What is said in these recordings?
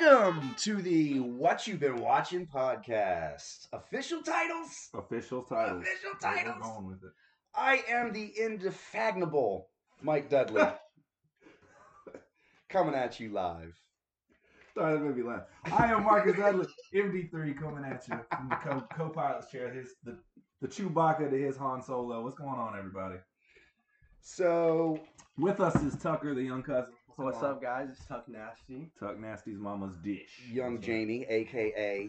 Welcome to the What You've Been Watching podcast. Official titles. We're going with it. I am the indefatigable Mike Dudley. Coming at you live. Sorry, that made me laugh. I am Marcus Dudley, MD3, coming at you from the co-pilot's chair. The Chewbacca to his Han Solo. What's going on, everybody? So, with us is Tucker, the young cousin. So what's up, guys? It's Tuck Nasty. Tuck Nasty's mama's dish. Young Jamie, a.k.a.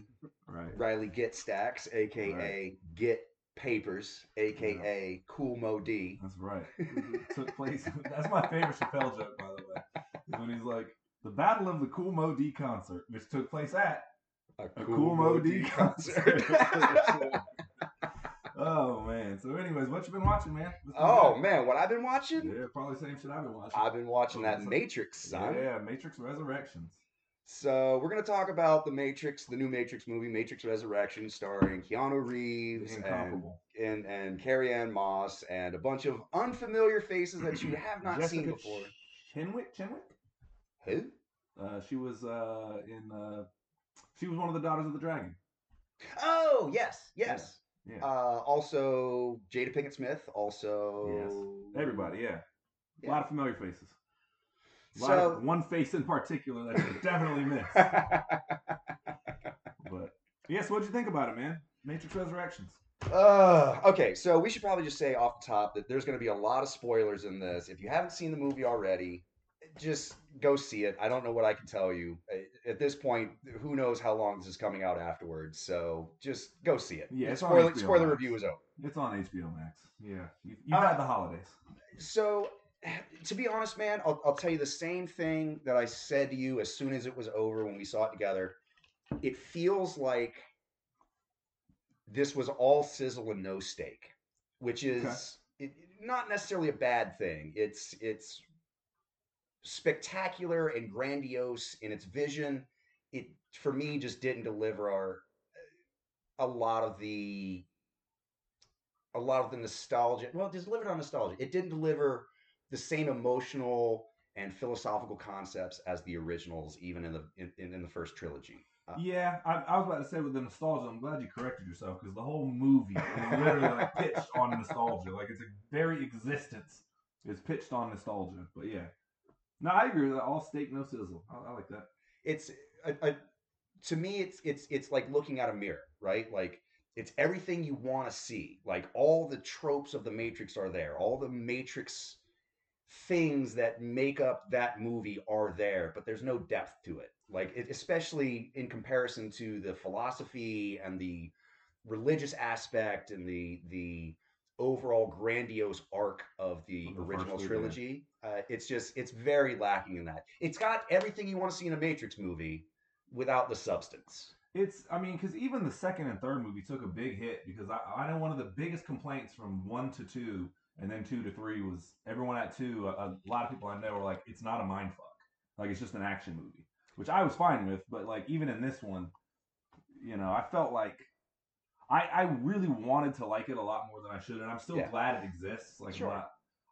Right. Riley Get Stacks, a.k.a. Right. Get Papers, a.k.a. Yeah. Cool Mo D. That's right. Took place. That's my favorite Chappelle joke, by the way. Is when he's like, the Battle of the Cool Mo D concert, which took place at a Cool Mo D concert. Oh, man. So anyways, what you been watching, man? What I've been watching? Yeah, probably the same shit I've been watching. I've been watching that Matrix, son. Yeah, Matrix Resurrections. So we're going to talk about the Matrix, the new Matrix movie, Matrix Resurrections, starring Keanu Reeves and Carrie-Anne Moss and a bunch of unfamiliar faces that you have not seen before. Henwick? Who? She was one of the Daughters of the Dragon. Oh, yes. Yeah. Yeah. Also, Jada Pinkett Smith. Also, yes. Everybody. Yeah, a lot of familiar faces. A lot of one face in particular that you definitely missed. But yes, what'd you think about it, man? Matrix Resurrections. Okay. So we should probably just say off the top that there's going to be a lot of spoilers in this. If you haven't seen the movie already, just go see it. I don't know what I can tell you at this point. Who knows how long this is coming out afterwards? So just go see it. Yeah, spoiler review is over. It's on HBO Max. Yeah, you had the holidays. So, to be honest, man, I'll tell you the same thing that I said to you as soon as it was over when we saw it together. It feels like this was all sizzle and no steak, which is not necessarily a bad thing. It's spectacular and grandiose in its vision. It, for me, just didn't deliver a lot of the nostalgia. Well, it just delivered on nostalgia. It didn't deliver the same emotional and philosophical concepts as the originals, even in the first trilogy. I was about to say with the nostalgia. I'm glad you corrected yourself, because the whole movie is literally like pitched on nostalgia. Like, its very existence is pitched on nostalgia. But yeah. No, I agree with that. All steak, no sizzle. I like that. It's to me, it's like looking at a mirror, right? Like, it's everything you want to see. Like, all the tropes of the Matrix are there. All the Matrix things that make up that movie are there, but there's no depth to it. Like, especially in comparison to the philosophy and the religious aspect and the overall grandiose arc of the original trilogy. It's very lacking in that. It's got everything you want to see in a Matrix movie without the substance. Because even the second and third movie took a big hit, because I know one of the biggest complaints from 1 to 2 and then 2 to 3 was everyone at 2, a lot of people I know were like, it's not a mindfuck. Like, it's just an action movie, which I was fine with. But like, even in this one, I felt like I really wanted to like it a lot more than I should, and I'm still glad it exists. Like, sure.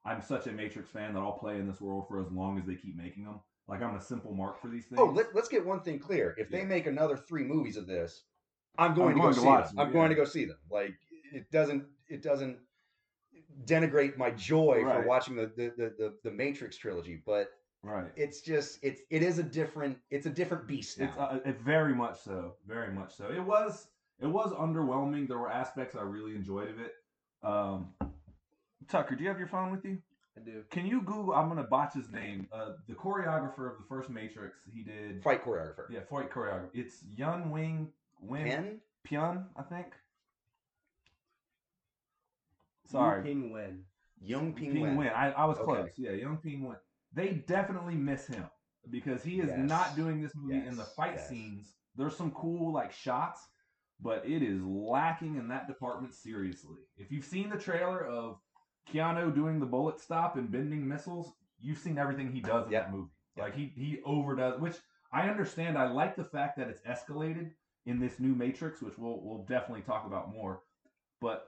I'm such a Matrix fan that I'll play in this world for as long as they keep making them. Like, I'm a simple mark for these things. Oh, let's get one thing clear. If they make another 3 movies of this, I'm going to go see them. I'm going to go see them. Like, it doesn't denigrate my joy for watching the Matrix trilogy, but it's just it's a different beast now. It's very much so. Very much so. It was underwhelming. There were aspects I really enjoyed of it. Tucker, do you have your phone with you? I do. Can you Google, I'm going to botch his name, the choreographer of the first Matrix, he did... Fight choreographer. Yeah, fight choreographer. It's Yuen Woo-ping I think. Sorry. Yuen Woo-ping. I was close. Yeah, Yuen Woo-ping. They definitely miss him, because he is not doing this movie in the fight scenes. There's some cool, like, shots, but it is lacking in that department seriously. If you've seen the trailer of Keanu doing the bullet stop and bending missiles, you've seen everything he does in that movie. Like, he overdoes, which I understand. I like the fact that it's escalated in this new Matrix, which we'll definitely talk about more. But,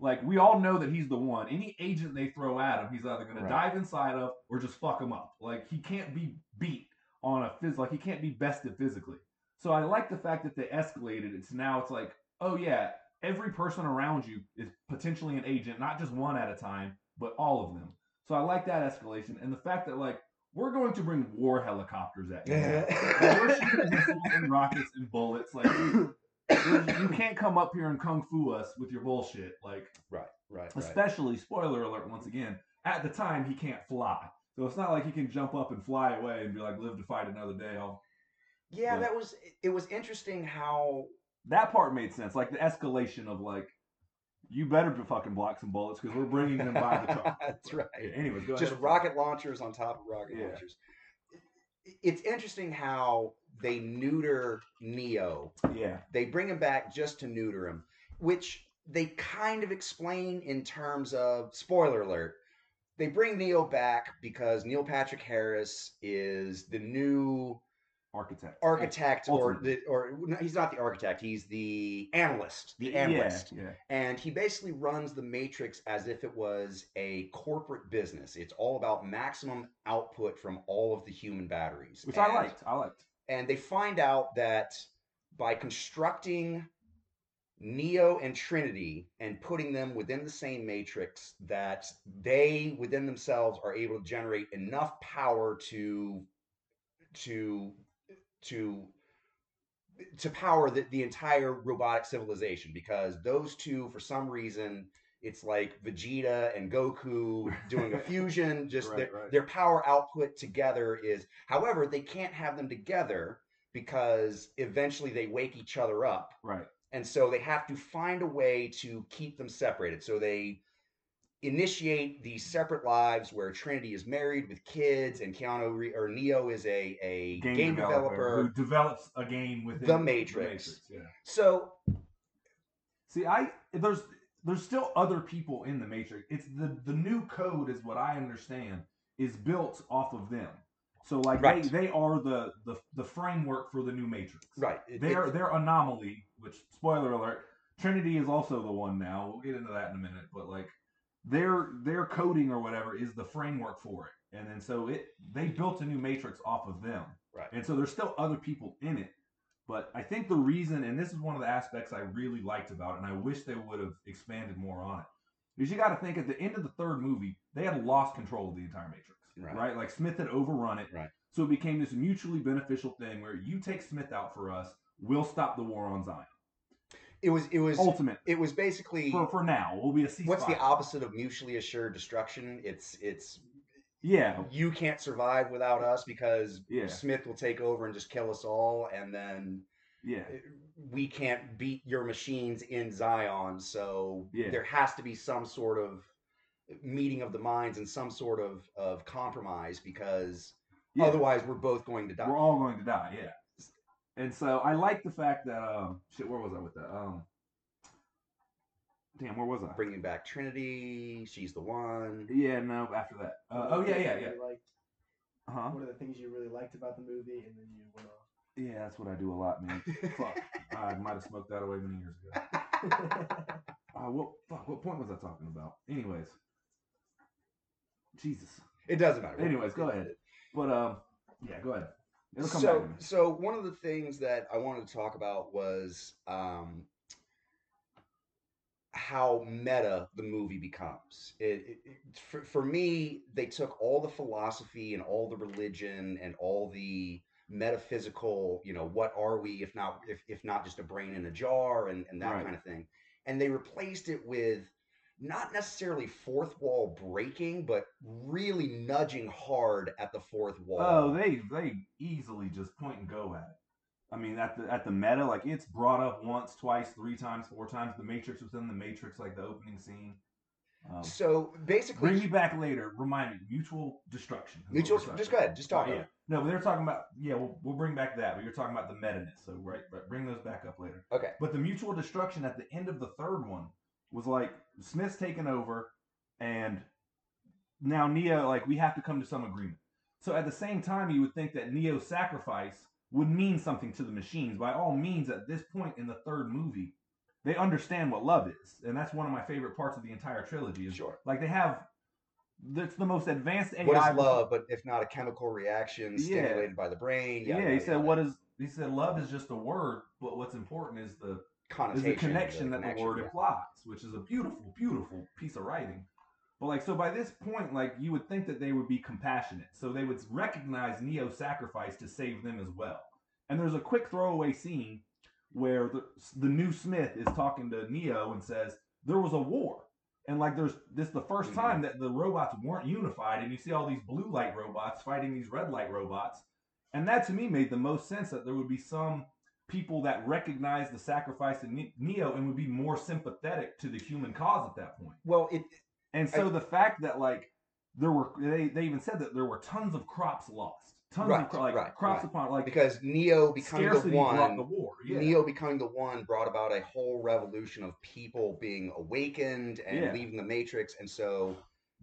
like, we all know that he's the one. Any agent they throw at him, he's either going to dive inside of or just fuck him up. Like, he can't be beat on a phys, like he can't be bested physically. So I like the fact that they escalated it. So now it's like, oh yeah, every person around you is potentially an agent, not just one at a time, but all of them. So I like that escalation, and the fact that like we're going to bring war helicopters at you. Yeah. We're shooting missiles and rockets and bullets. Like you can't come up here and kung fu us with your bullshit. Like right. Especially spoiler alert once again. At the time, he can't fly, so it's not like he can jump up and fly away and be like, "Live to fight another day." Yeah, but that was it. Was interesting how that part made sense, like the escalation of like, "You better fucking block some bullets because we're bringing them by the car." That's right. Yeah, anyways, go just ahead. Rocket launchers on top of rocket launchers. It's interesting how they neuter Neo. Yeah, they bring him back just to neuter him, which they kind of explain in terms of spoiler alert. They bring Neo back because Neil Patrick Harris is the new architect, or no, he's not the architect. He's the analyst. Yeah. And he basically runs the Matrix as if it was a corporate business. It's all about maximum output from all of the human batteries, which I liked. And they find out that by constructing Neo and Trinity and putting them within the same Matrix, that they within themselves are able to generate enough power to power the entire robotic civilization, because those two, for some reason, it's like Vegeta and Goku doing a fusion, just their power output together is, however, they can't have them together because eventually they wake each other up. Right. And so they have to find a way to keep them separated. So they initiate these separate lives where Trinity is married with kids, and Neo is a game developer who develops a game within the Matrix. So, see, there's still other people in the Matrix. It's the new code, is what I understand, is built off of them. So like they are the framework for the new Matrix. Right. They're anomaly, which spoiler alert, Trinity is also the one now. We'll get into that in a minute, but like their coding or whatever is the framework for it. And then so they built a new Matrix off of them. Right. And so there's still other people in it. But I think the reason, and this is one of the aspects I really liked about it, and I wish they would have expanded more on it, because you got to think at the end of the third movie, they had lost control of the entire Matrix, right? Like Smith had overrun it, so it became this mutually beneficial thing where you take Smith out for us, we'll stop the war on Zion. It was ultimate. It was basically for now. We'll be a ceasefire. What's the opposite of mutually assured destruction? It's you can't survive without us because Smith will take over and just kill us all, and then. Yeah, we can't beat your machines in Zion, so there has to be some sort of meeting of the minds and some sort of compromise, because otherwise we're both going to die. We're all going to die, And so I like the fact that where was I with that? Where was I? Bringing back Trinity, she's the one. Yeah, no, after that. One of the things you really liked about the movie, and then you went off. Yeah, that's what I do a lot, man. Fuck. I might have smoked that away many years ago. What point was I talking about? Anyways. Jesus. It doesn't matter. Anyways, go ahead. But, go ahead. It'll come back to me. So one of the things that I wanted to talk about was how meta the movie becomes. For me, they took all the philosophy and all the religion and all the metaphysical, what are we if not just a brain in a jar and that kind of thing. And they replaced it with not necessarily fourth wall breaking, but really nudging hard at the fourth wall. Oh, they easily just point and go at it. I mean, at the meta, like it's brought up once, twice, three times, four times. The Matrix within the Matrix, like the opening scene. So basically, bring me back later. Remind me, mutual destruction. Mutual. Just go ahead. Just talk. Oh, yeah. No, but they're talking about We'll bring back that. But you're talking about the meta-ness. So right. Bring those back up later. Okay. But the mutual destruction at the end of the third one was like Smith's taken over, and now Neo. Like we have to come to some agreement. So at the same time, you would think that Neo's sacrifice would mean something to the machines. By all means, at this point in the third movie, they understand what love is, and that's one of my favorite parts of the entire trilogy. Is, like they have That's the most advanced AI. What is love, but if not a chemical reaction stimulated by the brain? He said love is just a word, but what's important is the connotation, is the connection that the word implies, which is a beautiful, beautiful piece of writing. But like, so by this point, like, you would think that they would be compassionate, so they would recognize Neo's sacrifice to save them as well. And there's a quick throwaway scene where the new Smith is talking to Neo and says, there was a war. And like, there's this the first time that the robots weren't unified, and you see all these blue light robots fighting these red light robots. And that to me made the most sense, that there would be some people that recognize the sacrifice of Neo and would be more sympathetic to the human cause at that point. Well, the fact that like there were, they even said that there were tons of crops lost. Because Neo becoming the one, the war. Yeah. Neo becoming the one brought about a whole revolution of people being awakened and leaving the Matrix, and so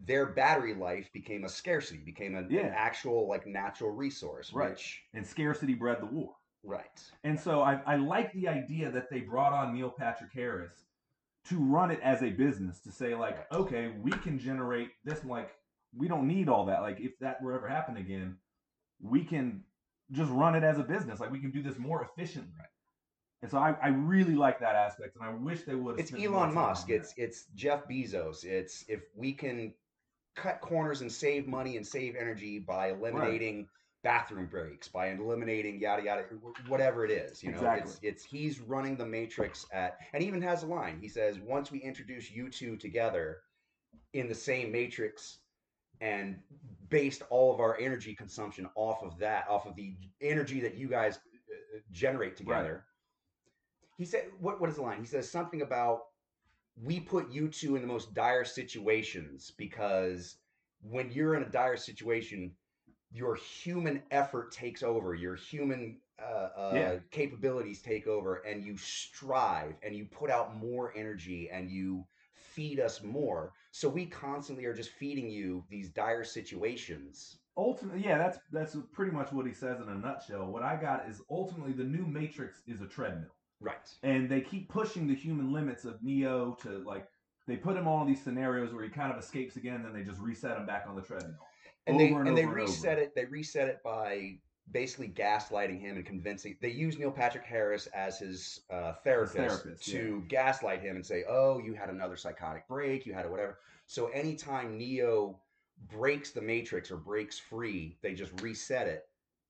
their battery life became a scarcity, became an actual like natural resource, and scarcity bred the war, right? And so I like the idea that they brought on Neil Patrick Harris to run it as a business, to say like, okay, we can generate this, like we don't need all that, like if that were ever happen again. We can just run it as a business. Like, we can do this more efficiently. Right. And so I really like that aspect, and I wish they would. It's Elon Musk. It's Jeff Bezos. It's if we can cut corners and save money and save energy by eliminating bathroom breaks, by eliminating yada yada, whatever it is. You know, it's he's running the Matrix and even has a line. He says, "Once we introduce you two together in the same Matrix." And based all of our energy consumption off of that, off of the energy that you guys generate together. Right. He said, what is the line? He says something about, we put you two in the most dire situations, because when you're in a dire situation, your human effort takes over, your human capabilities take over, and you strive and you put out more energy and you feed us more, so we constantly are just feeding you these dire situations. Ultimately, that's pretty much what he says in a nutshell. What I got is ultimately the new Matrix is a treadmill, right? And they keep pushing the human limits of Neo to, like, they put him on all these scenarios where he kind of escapes again, then they just reset him back on the treadmill, and they reset it by basically gaslighting him and convincing. They use Neil Patrick Harris as his therapist to gaslight him and say, oh, you had another psychotic break, you had a whatever. So anytime Neo breaks the Matrix or breaks free, they just reset it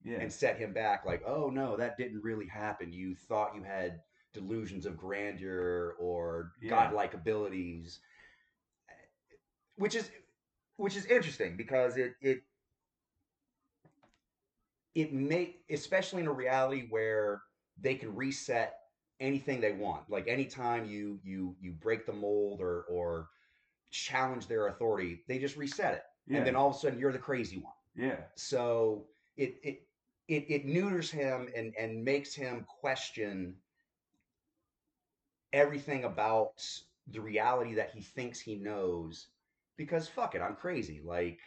and set him back like, oh, no, that didn't really happen. You thought you had delusions of grandeur or godlike abilities, which is interesting, because it may, especially in a reality where they can reset anything they want. Like, anytime you break the mold or challenge their authority, they just reset it. Yeah. And then all of a sudden you're the crazy one. Yeah. So it neuters him and makes him question everything about the reality that he thinks he knows, because fuck it, I'm crazy. Like,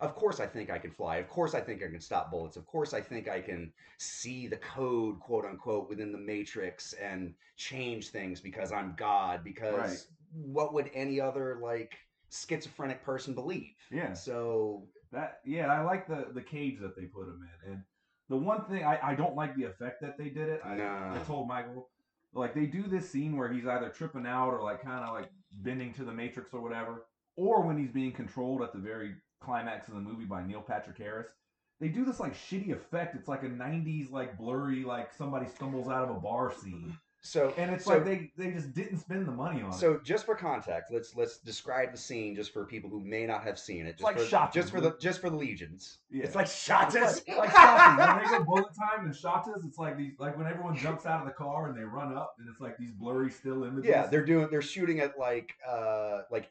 of course I think I can fly. Of course I think I can stop bullets. Of course I think I can see the code, quote unquote, within the Matrix and change things because I'm God. Because what would any other like schizophrenic person believe? Yeah. So that I like the cage that they put him in. And the one thing I don't like the effect that they did it. I told Michael, like, they do this scene where he's either tripping out or like kind of like bending to the Matrix or whatever, or when he's being controlled at the very climax of the movie by Neil Patrick Harris, they do this like shitty effect. It's like a 90s like blurry, like somebody stumbles out of a bar scene. So, and it's like they just didn't spend the money on it. So just for context, let's describe the scene just for people who may not have seen it. It's like Shatas. Just for the legions. Yeah. It's like Shatas. Like Shatas. When they go bullet time and Shatas, it's like these, like when everyone jumps out of the car and they run up, and it's like these blurry still images. Yeah, they're shooting at like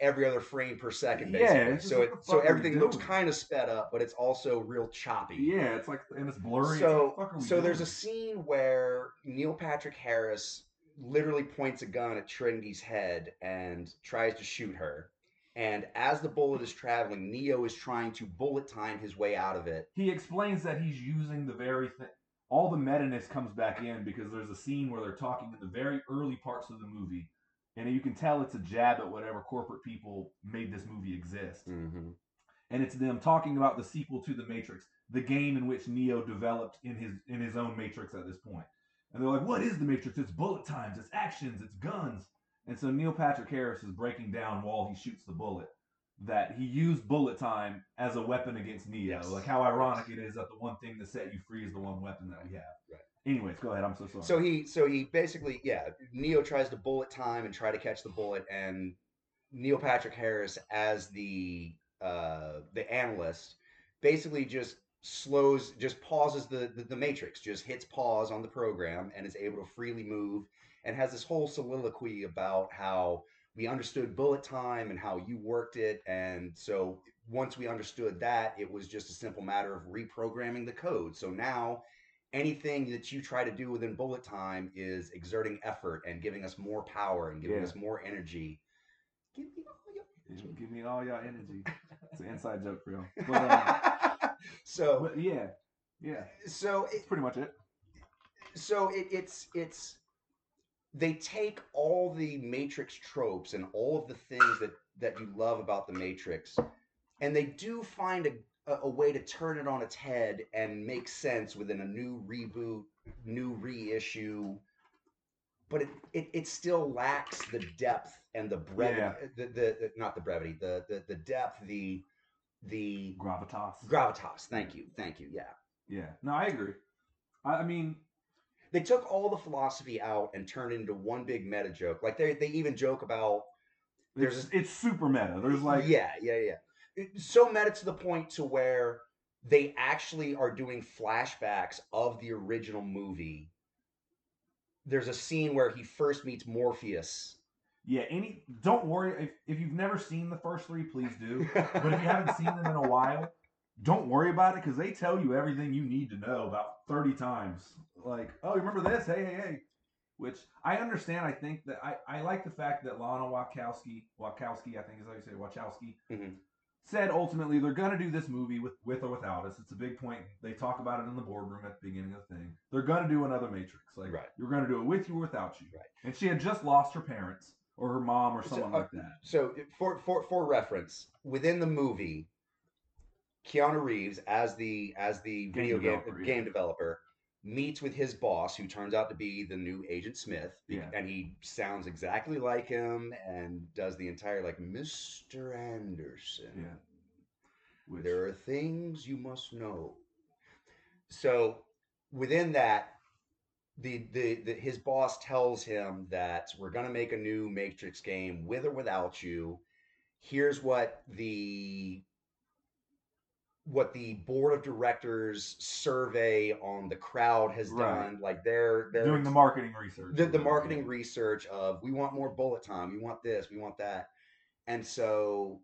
every other frame per second, basically. Yeah, so everything looks kind of sped up, but it's also real choppy. Yeah, it's like, and it's blurry. So there's a scene where Neil Patrick Harris literally points a gun at Trinity's head and tries to shoot her. And as the bullet is traveling, Neo is trying to bullet time his way out of it. He explains that he's using the very thing. All the meta-ness comes back in, because there's a scene where they're talking in the very early parts of the movie And you can tell it's a jab at whatever corporate people made this movie exist. Mm-hmm. And it's them talking about the sequel to The Matrix, the game in which Neo developed in his own Matrix at this point. And they're like, what is The Matrix? It's bullet times, it's actions, it's guns. And so Neil Patrick Harris is breaking down while he shoots the bullet that he used bullet time as a weapon against Neo. Yes. Like how ironic it is that the one thing that set you free is the one weapon that we have. Right. Anyways, go ahead. I'm so sorry. So he basically, yeah, Neo tries to bullet time and try to catch the bullet, and Neil Patrick Harris as the analyst basically just slows, just pauses the Matrix, just hits pause on the program and is able to freely move, and has this whole soliloquy about how we understood bullet time and how you worked it. And so once we understood that, it was just a simple matter of reprogramming the code. So now anything that you try to do within bullet time is exerting effort and giving us more power and giving us more energy. Give me all your energy. Give me all your energy. It's an inside joke for y'all. So it's pretty much it. So it's they take all the Matrix tropes and all of the things that you love about the Matrix, and they do find a way to turn it on its head and make sense within a new reboot, new reissue. But it still lacks the depth and the brevity, the depth, the gravitas. Thank you. Yeah. No, I agree. I mean, they took all the philosophy out and turned it into one big meta joke. Like they even joke about it's super meta. There's like so meta to the point to where they actually are doing flashbacks of the original movie. There's a scene where he first meets Morpheus. Yeah, don't worry if you've never seen the first three, please do. But if you haven't seen them in a while, don't worry about it, because they tell you everything you need to know about 30 times. Like, oh, remember this? Hey. Which I understand. I think that I like the fact that Lana Wachowski, I think is how you say Wachowski, mm-hmm. said ultimately they're going to do this movie with or without us. It's a big point. They talk about it in the boardroom at the beginning of the thing. They're going to do another Matrix. Like, right. You're going to do it with you or without you. Right. And she had just lost her parents or her mom or someone like that. So for reference, within the movie, Keanu Reeves as the game developer meets with his boss, who turns out to be the new Agent Smith, and he sounds exactly like him and does the entire like Mr. Anderson. Yeah. There are things you must know. So within that, his boss tells him that we're gonna make a new Matrix game with or without you. Here's what the board of directors survey on the crowd has done, like they're doing the marketing research. The marketing research of we want more bullet time, we want this, we want that, and so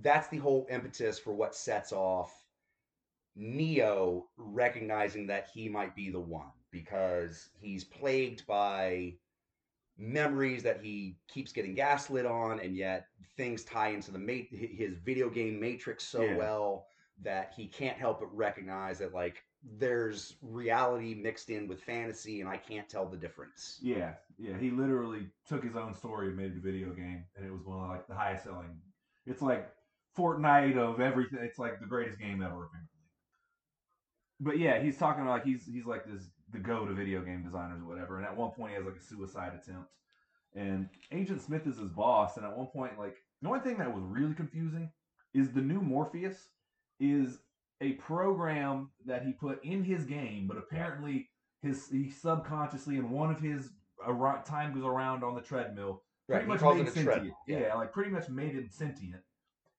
that's the whole impetus for what sets off Neo recognizing that he might be the one, because he's plagued by memories that he keeps getting gaslit on, and yet things tie into his video game Matrix well. That he can't help but recognize that like there's reality mixed in with fantasy and I can't tell the difference. Yeah. He literally took his own story and made it a video game, and it was one of like the highest selling. It's like Fortnite of everything. It's like the greatest game ever, apparently. But yeah, he's talking about like he's like the GOAT of video game designers or whatever. And at one point he has like a suicide attempt. And Agent Smith is his boss, and at one point, like the only thing that was really confusing is the new Morpheus is a program that he put in his game, but apparently he subconsciously in one of his time goes around on the treadmill, pretty much made him sentient. Yeah, like pretty much made him sentient.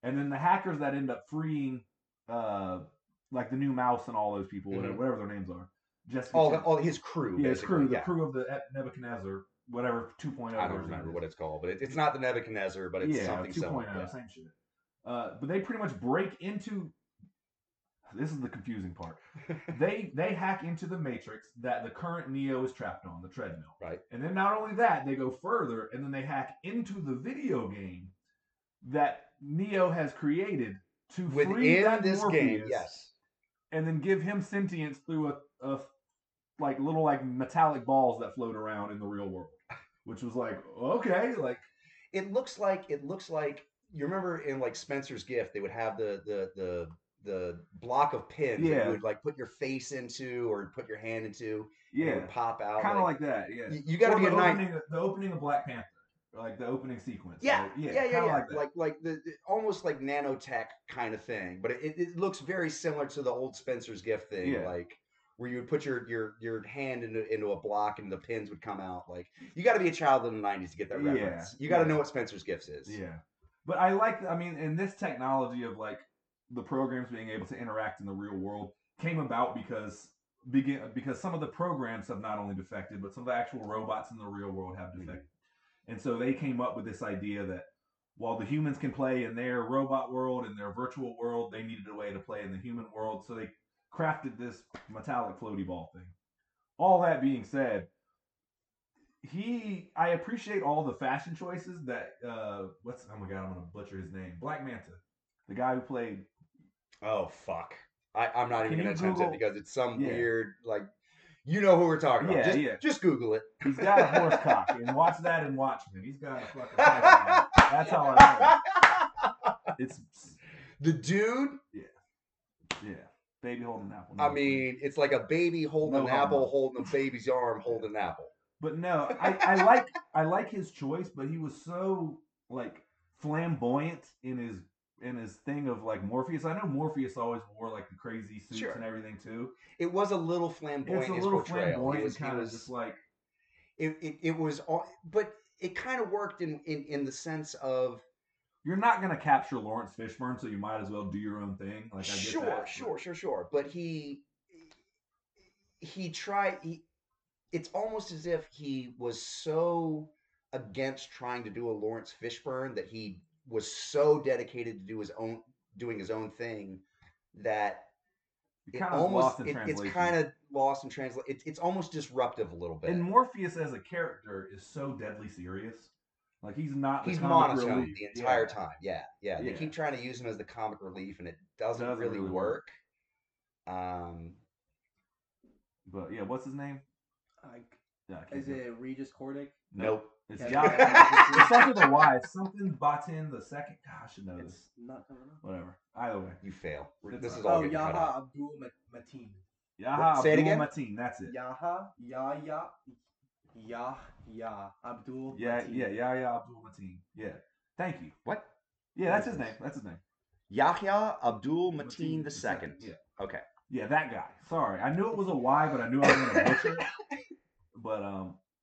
And then the hackers that end up freeing, like the new mouse and all those people, mm-hmm. whatever their names are, Jessica, all his crew, crew of the Nebuchadnezzar, whatever 2.0. I don't remember what it's called, but it's not the Nebuchadnezzar, but it's something 2.0, same shit. But they pretty much break into. This is the confusing part. They hack into the Matrix that the current Neo is trapped on, the treadmill. Right. And then not only that, they go further, and then they hack into the video game that Neo has created to free that this Morpheus, game. Yes. And then give him sentience through a like little like metallic balls that float around in the real world. which was like, okay, like it looks like you remember in like Spencer's Gift, they would have the block of pins that you would like put your face into or put your hand into, and it would pop out kind of like that. Yeah, you got to be a knight. The opening of Black Panther. Like the opening sequence. Yeah. Like the almost like nanotech kind of thing, but it looks very similar to the old Spencer's Gift thing, like where you would put your hand into a block and the pins would come out. Like you got to be a child in the '90s to get that reference. You got to know what Spencer's Gifts is. Yeah, but I mean, this technology of like the programs being able to interact in the real world came about because some of the programs have not only defected, but some of the actual robots in the real world have defected. Mm-hmm. And so they came up with this idea that while the humans can play in their robot world and their virtual world, they needed a way to play in the human world. So they crafted this metallic floaty ball thing. All that being said, I appreciate all the fashion choices that oh my God, I'm gonna butcher his name. Black Manta, the guy who played. Oh fuck! I'm not even gonna attempt it because it's some weird like. You know who we're talking about. Just Google it. He's got a horse cock. And watch that in Watchmen. He's got a fucking cock. That's how I know. It's the dude. Yeah. Baby holding an apple. It's like a baby holding an apple, holding a baby's arm, holding an apple. But no, I like his choice, but he was so like flamboyant in his thing of like Morpheus. I know Morpheus always wore like the crazy suits and everything too. It was a little flamboyant. It's a little flamboyant. But it kind of worked in the sense of you're not going to capture Lawrence Fishburne, so you might as well do your own thing. Like I get that. But he tried. It's almost as if he was so against trying to do a Lawrence Fishburne that he was so dedicated to doing his own thing that it's kind of lost in translation. It's almost disruptive a little bit. And Morpheus as a character is so deadly serious. Like he's monotone relief. The entire time. Yeah. They keep trying to use him as the comic relief, and it doesn't really work. But yeah, what's his name? Is it Regis Cordick? Nope. It's it's something with a Y. It's something Batin the second. I should know this. Not coming up. Whatever. Either way, you fail. This is all getting cut out. Yahya Abdul-Mateen. That's it. Yahya Abdul-Mateen. Yeah. Yahya Abdul-Mateen. Yeah. Thank you. What? Yeah, that's his name. Yahya Abdul-Mateen II. Yeah. Okay. Yeah, that guy. Sorry, I knew it was a Y, but I knew I was going to butcher it. But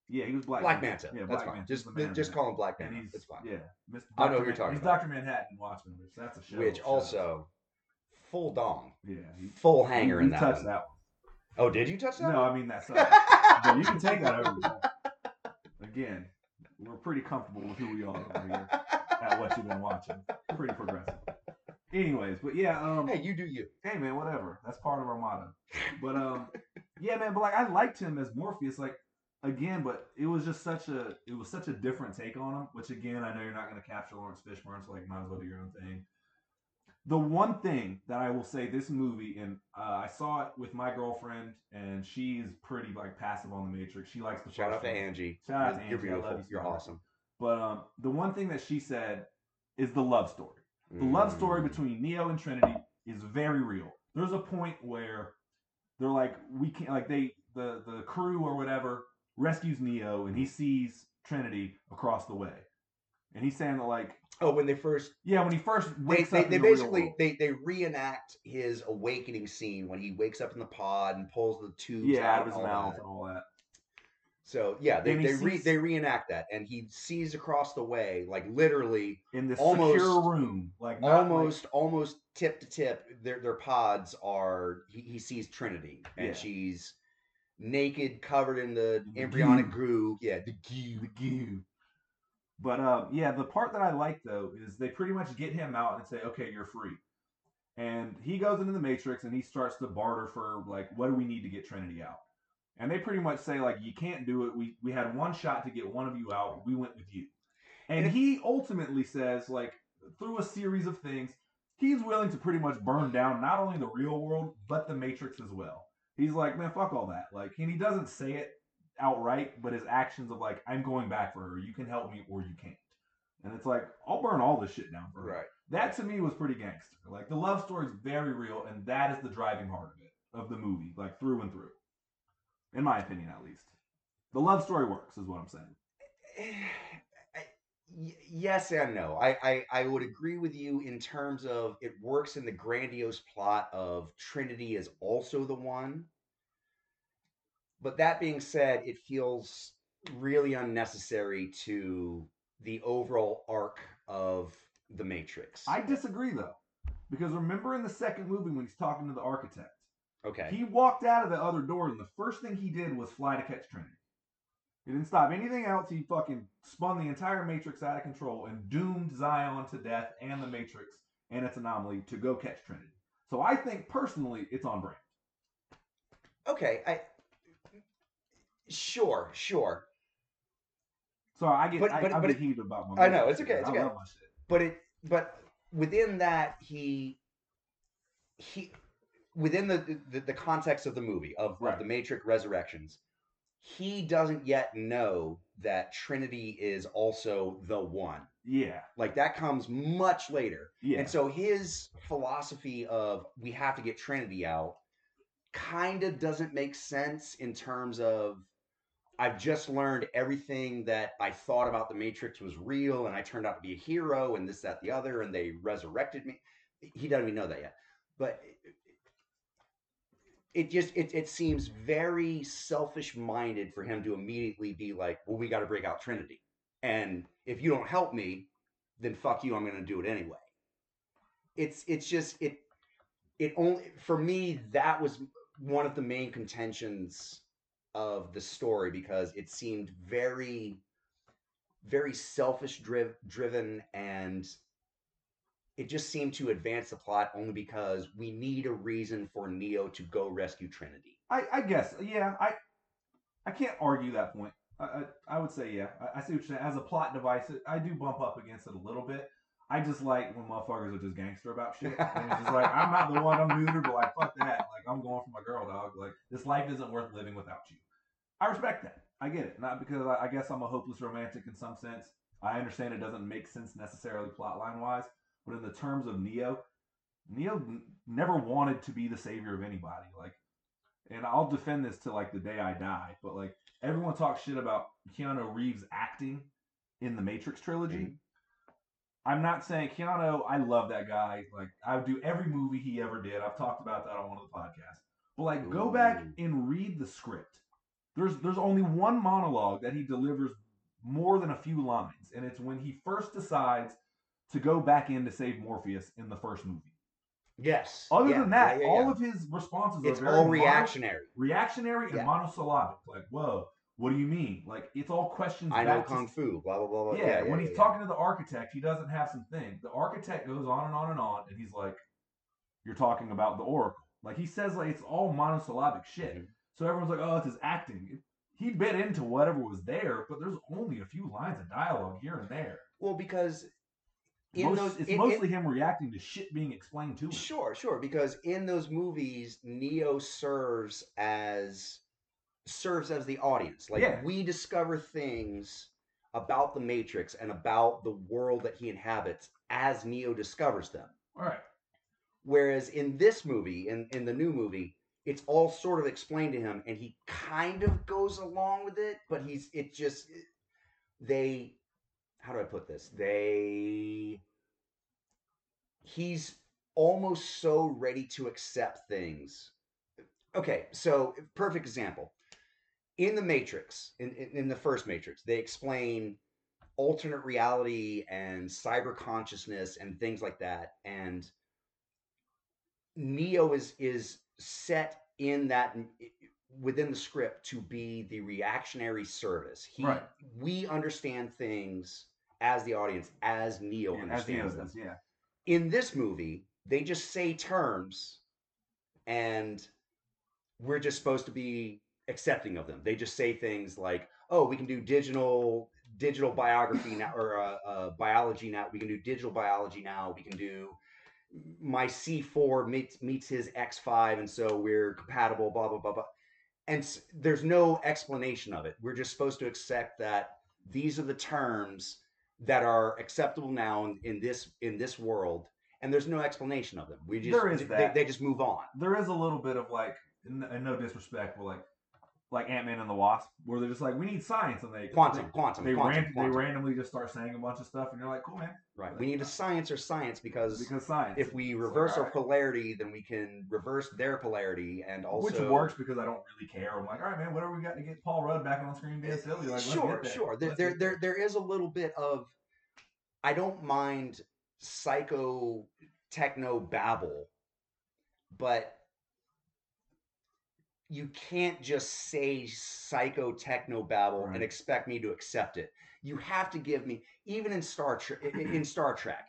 yeah, he was Black Manta. Yeah, that's fine. Just call him Black Manta. It's fine. Yeah, I know who you're talking about. He's Dr. Manhattan Watchmen, which that's a show. Which also, full dong. Yeah, full hanger in that. You touched that one. Oh, did you touch that? No, I mean that's. But you can take that over. Again, we're pretty comfortable with who we are over here at what you've been watching. Pretty progressive. Anyways, but yeah. Hey, you do you. Hey man, whatever. That's part of our motto. But yeah, man. But like, I liked him as Morpheus, like. Again, but it was just such a different take on him, which again, I know you're not going to capture Lawrence Fishburne, so like might as well do your own thing. The one thing that I will say, this movie, and I saw it with my girlfriend, and she's pretty like passive on The Matrix. She likes the shout out to Angie. Shout out to Angie. You're beautiful. I love you. You're awesome. But the one thing that she said is the love story. The love story between Neo and Trinity is very real. There's a point where they're like, we can't, like the crew or whatever rescues Neo, and he sees Trinity across the way, and he's saying that like, when he first wakes up. They reenact his awakening scene when he wakes up in the pod and pulls the tubes out of his mouth and all that. So yeah, they reenact that, and he sees across the way, like literally in this secure room, like almost tip to tip. Their pods are. He sees Trinity, and she's naked, covered in the embryonic goo. Yeah, the goo. But the part that I like though is they pretty much get him out and say, okay, you're free. And he goes into the Matrix and he starts to barter for like, what do we need to get Trinity out? And they pretty much say like, you can't do it. We had one shot to get one of you out. We went with you. And he ultimately says like, through a series of things, he's willing to pretty much burn down not only the real world, but the Matrix as well. He's like, man, fuck all that. Like, and he doesn't say it outright, but his actions of like, I'm going back for her. You can help me or you can't. And it's like, I'll burn all this shit down for her. Right. That to me was pretty gangster. Like the love story is very real, and that is the driving heart of it, of the movie, like through and through. In my opinion, at least. The love story works, is what I'm saying. Yes and no. I would agree with you in terms of it works in the grandiose plot of Trinity is also the one. But that being said, it feels really unnecessary to the overall arc of The Matrix. I disagree, though. Because remember in the second movie when he's talking to the architect? Okay. He walked out of the other door, and the first thing he did was fly to catch Trinity. He didn't stop anything else. He fucking spun the entire Matrix out of control and doomed Zion to death and the Matrix and its anomaly to go catch Trinity. So I think, personally, it's on brand. Okay, Sure. Sorry, I'm heated about my Matrix. I know, it's okay, I love my shit. But within that, he within the context of the movie, of The Matrix Resurrections, he doesn't yet know that Trinity is also the one. Yeah. Like, that comes much later. Yeah. And so his philosophy of, we have to get Trinity out, kind of doesn't make sense in terms of, I've just learned everything that I thought about the Matrix was real, and I turned out to be a hero, and this, that, the other, and they resurrected me. He doesn't even know that yet. But... It seems very selfish-minded for him to immediately be like, well, we got to break out Trinity. And if you don't help me, then fuck you, I'm going to do it anyway. It's just, for me, that was one of the main contentions of the story, because it seemed very, very selfish-driven, and it just seemed to advance the plot only because we need a reason for Neo to go rescue Trinity. I guess, yeah. I can't argue that point. I would say, yeah. I see what you're saying. As a plot device, I do bump up against it a little bit. I just like when motherfuckers are just gangster about shit. And it's just like, I'm not the one, I'm neutered, but like, fuck that. Like, I'm going for my girl, dog. Like, this life isn't worth living without you. I respect that. I get it. Not because I guess I'm a hopeless romantic in some sense. I understand it doesn't make sense necessarily plotline-wise. But in the terms of Neo never wanted to be the savior of anybody. Like, and I'll defend this till like the day I die. But like, everyone talks shit about Keanu Reeves acting in the Matrix trilogy. Mm-hmm. I'm not saying Keanu. I love that guy. Like, I would do every movie he ever did. I've talked about that on one of the podcasts. But like, Go back and read the script. There's only one monologue that he delivers more than a few lines, and it's when he first decides to go back in to save Morpheus in the first movie. Yes. Other than that, all of his responses are very all reactionary. Reactionary and monosyllabic. Like, whoa, what do you mean? Like, it's all questions. I know Kung-Fu, blah, blah, blah, blah. Yeah, when he's talking to the architect, he doesn't have some thing. The architect goes on and on and on, and he's like, you're talking about the Oracle. Like, he says, like, it's all monosyllabic shit. Mm-hmm. So everyone's like, oh, it's his acting. He bit into whatever was there, but there's only a few lines of dialogue here and there. Well, because... It's mostly him reacting to shit being explained to him. Sure, because in those movies, Neo serves as the audience. Like, we discover things about the Matrix and about the world that he inhabits as Neo discovers them. All right. Whereas in this movie, in the new movie, it's all sort of explained to him, and he kind of goes along with it, but how do I put this? He's almost so ready to accept things. Okay, so perfect example. In the Matrix, in the first Matrix, they explain alternate reality and cyber consciousness and things like that. And Neo is set in that within the script to be the reactionary service. We understand things as the audience, as Neo understands them. In this movie, they just say terms, and we're just supposed to be accepting of them. They just say things like, "Oh, we can do digital biography now, or biology now. We can do digital biology now. We can do my C4 meets his X5, and so we're compatible." Blah blah blah blah. And there's no explanation of it. We're just supposed to accept that these are the terms that are acceptable now in this world, and there's no explanation of them. We just they just move on. There is a little bit of like, no disrespect, but like Ant-Man and the Wasp, where they're just like, we need science, and they randomly just start saying a bunch of stuff, and you're like, cool, man. Right. We need a science or science because science. If we reverse our polarity, then we can reverse their polarity, and also which works because I don't really care. I'm like, all right, man, whatever we got to get Paul Rudd back on screen, being silly. Like, sure. There is a little bit of, I don't mind psycho techno babble, but you can't just say psycho techno babble and expect me to accept it. You have to give me, even in Star Trek,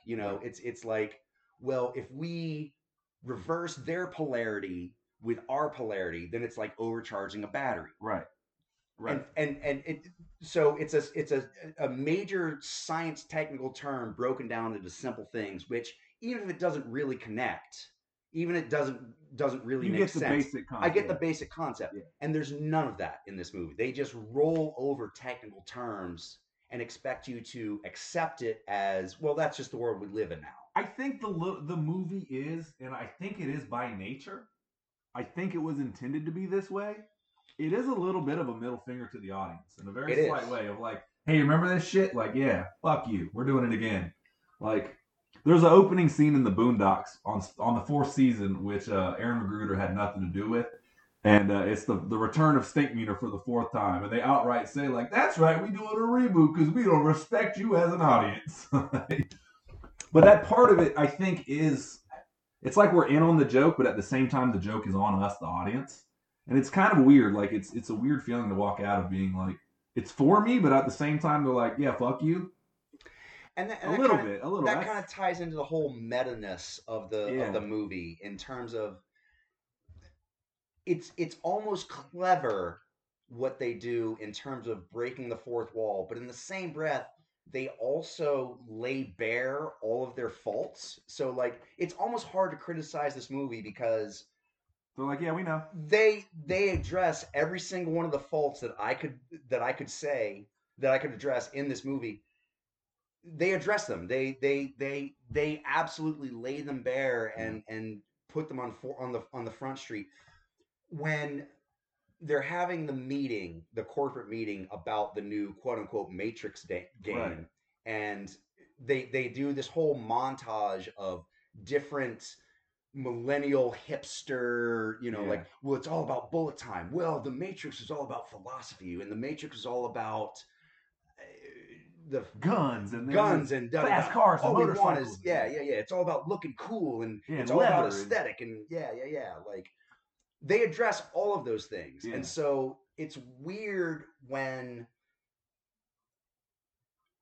you know, it's like, well, if we reverse their polarity with our polarity, then it's like overcharging a battery. Right. So it's a major science technical term broken down into simple things, which even if it doesn't really connect, even if it doesn't really make sense, I get the basic concept. Yeah. And there's none of that in this movie. They just roll over technical terms and expect you to accept it as, well, that's just the world we live in now. I think the movie is, and I think it is by nature, I think it was intended to be this way. It is a little bit of a middle finger to the audience in a very slight way of like, hey, remember this shit? Like, yeah, fuck you. We're doing it again. Like, there's an opening scene in the Boondocks on the fourth season, which Aaron Magruder had nothing to do with. And it's the return of Stinkmeater for the fourth time. And they outright say, like, that's right, we're doing a reboot because we don't respect you as an audience. But that part of it, I think, is... It's like we're in on the joke, but at the same time, the joke is on us, the audience. And it's kind of weird. Like, it's a weird feeling to walk out of being like, it's for me, but at the same time, they're like, yeah, fuck you. And that kind of ties into the whole meta-ness of the movie in terms of it's almost clever what they do in terms of breaking the fourth wall, but in the same breath, they also lay bare all of their faults. So like it's almost hard to criticize this movie because they're like, yeah, we know. They address every single one of the faults that I could address in this movie. They address them. They absolutely lay them bare and put them on the front street. When they're having the corporate meeting about the new quote unquote Matrix game, right. And they do this whole montage of different millennial hipster, you know, like, well, it's all about bullet time. Well, the Matrix is all about philosophy, and the Matrix is all about the guns and fast cars. All we want is it's all about looking cool and it's all about aesthetic and like they address all of those things. And so it's weird when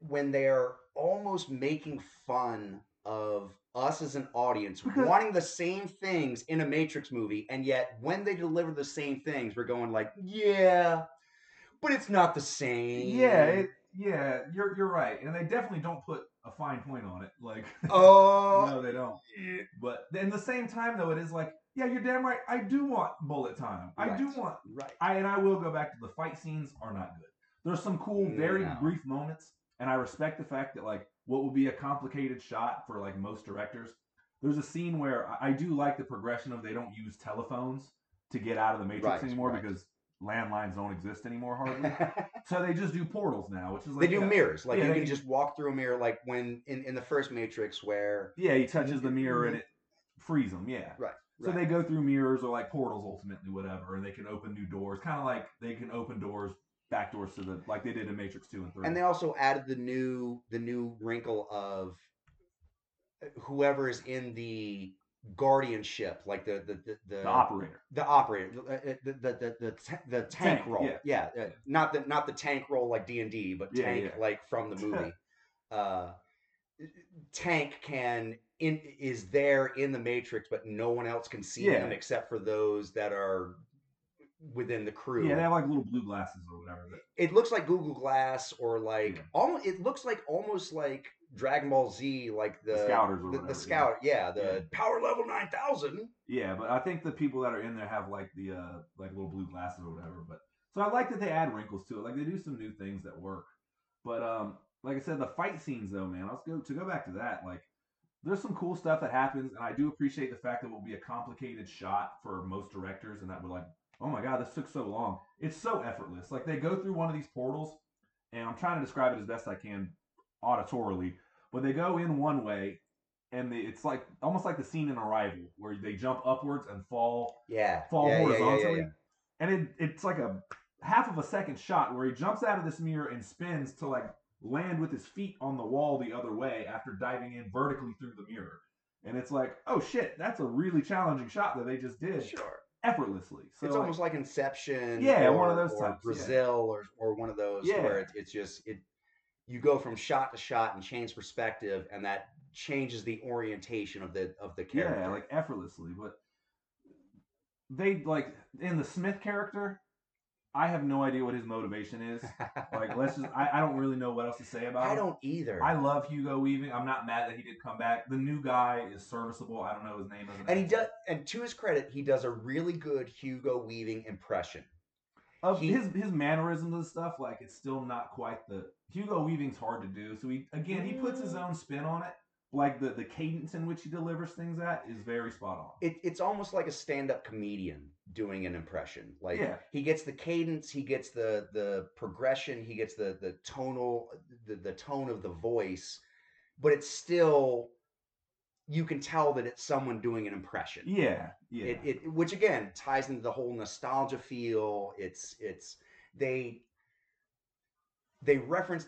they're almost making fun of us as an audience wanting the same things in a Matrix movie, and yet when they deliver the same things we're going like, yeah, but it's not the same. You're right, and they definitely don't put a fine point on it. Like, oh, no, they don't. Yeah. But at the same time, though, it is like, yeah, you're damn right. I do want bullet time. Right. I do want I will go back to the fight scenes are not good. There's some cool, very brief moments, and I respect the fact that like what will be a complicated shot for like most directors. There's a scene where I do like the progression of they don't use telephones to get out of the Matrix anymore because landlines don't exist anymore hardly. So they just do portals now, which is like... They do mirrors. Like, you can just walk through a mirror, like when in the first Matrix where... Yeah, he touches the mirror and it frees him, Right. So they go through mirrors or like portals ultimately, whatever, and they can open new doors. Kind of like they can open doors, back doors to the... Like they did in Matrix 2 and 3. And they also added the new wrinkle of whoever is in the... guardianship, like the operator, the tank role, not the tank role like D&D, but like from the movie. Tank is there in the Matrix, but no one else can see him except for those that are within the crew. Yeah, they have like little blue glasses or whatever. It looks like Google Glass or like it looks like almost like Dragon Ball Z, like the Scouters or the Scout. Yeah, power level 9000. Yeah, but I think the people that are in there have like the like little blue glasses or whatever. But so I like that they add wrinkles to it. Like they do some new things that work. But like I said, the fight scenes though, man, let's go back to that. Like there's some cool stuff that happens, and I do appreciate the fact that it will be a complicated shot for most directors, and that would like, oh my God, this took so long. It's so effortless. Like they go through one of these portals, and I'm trying to describe it as best I can auditorily, but they go in one way, and it's like almost like the scene in Arrival where they jump upwards and fall horizontally. And it's like a half of a second shot where he jumps out of this mirror and spins to like land with his feet on the wall the other way after diving in vertically through the mirror. And it's like, oh shit, that's a really challenging shot that they just did. Sure. Effortlessly. So it's like, almost like Inception. Yeah, or one of those types. Brazil or one of those where it's just you go from shot to shot and change perspective, and that changes the orientation of the character. Yeah, like effortlessly. But they like in the Smith character, I have no idea what his motivation is. Like, I don't really know what else to say about him. I don't either. I love Hugo Weaving. I'm not mad that he did come back. The new guy is serviceable. I don't know his name. And to his credit, he does a really good Hugo Weaving impression. His mannerisms and stuff, like, it's still not quite the... Hugo Weaving's hard to do. So, he puts his own spin on it. Like, the cadence in which he delivers things at is very spot on. It's almost like a stand-up comedian doing an impression. Like, he gets the cadence, he gets the progression, he gets the tone of the voice, but it's still, you can tell that it's someone doing an impression. Yeah, yeah. It which, again, ties into the whole nostalgia feel. They reference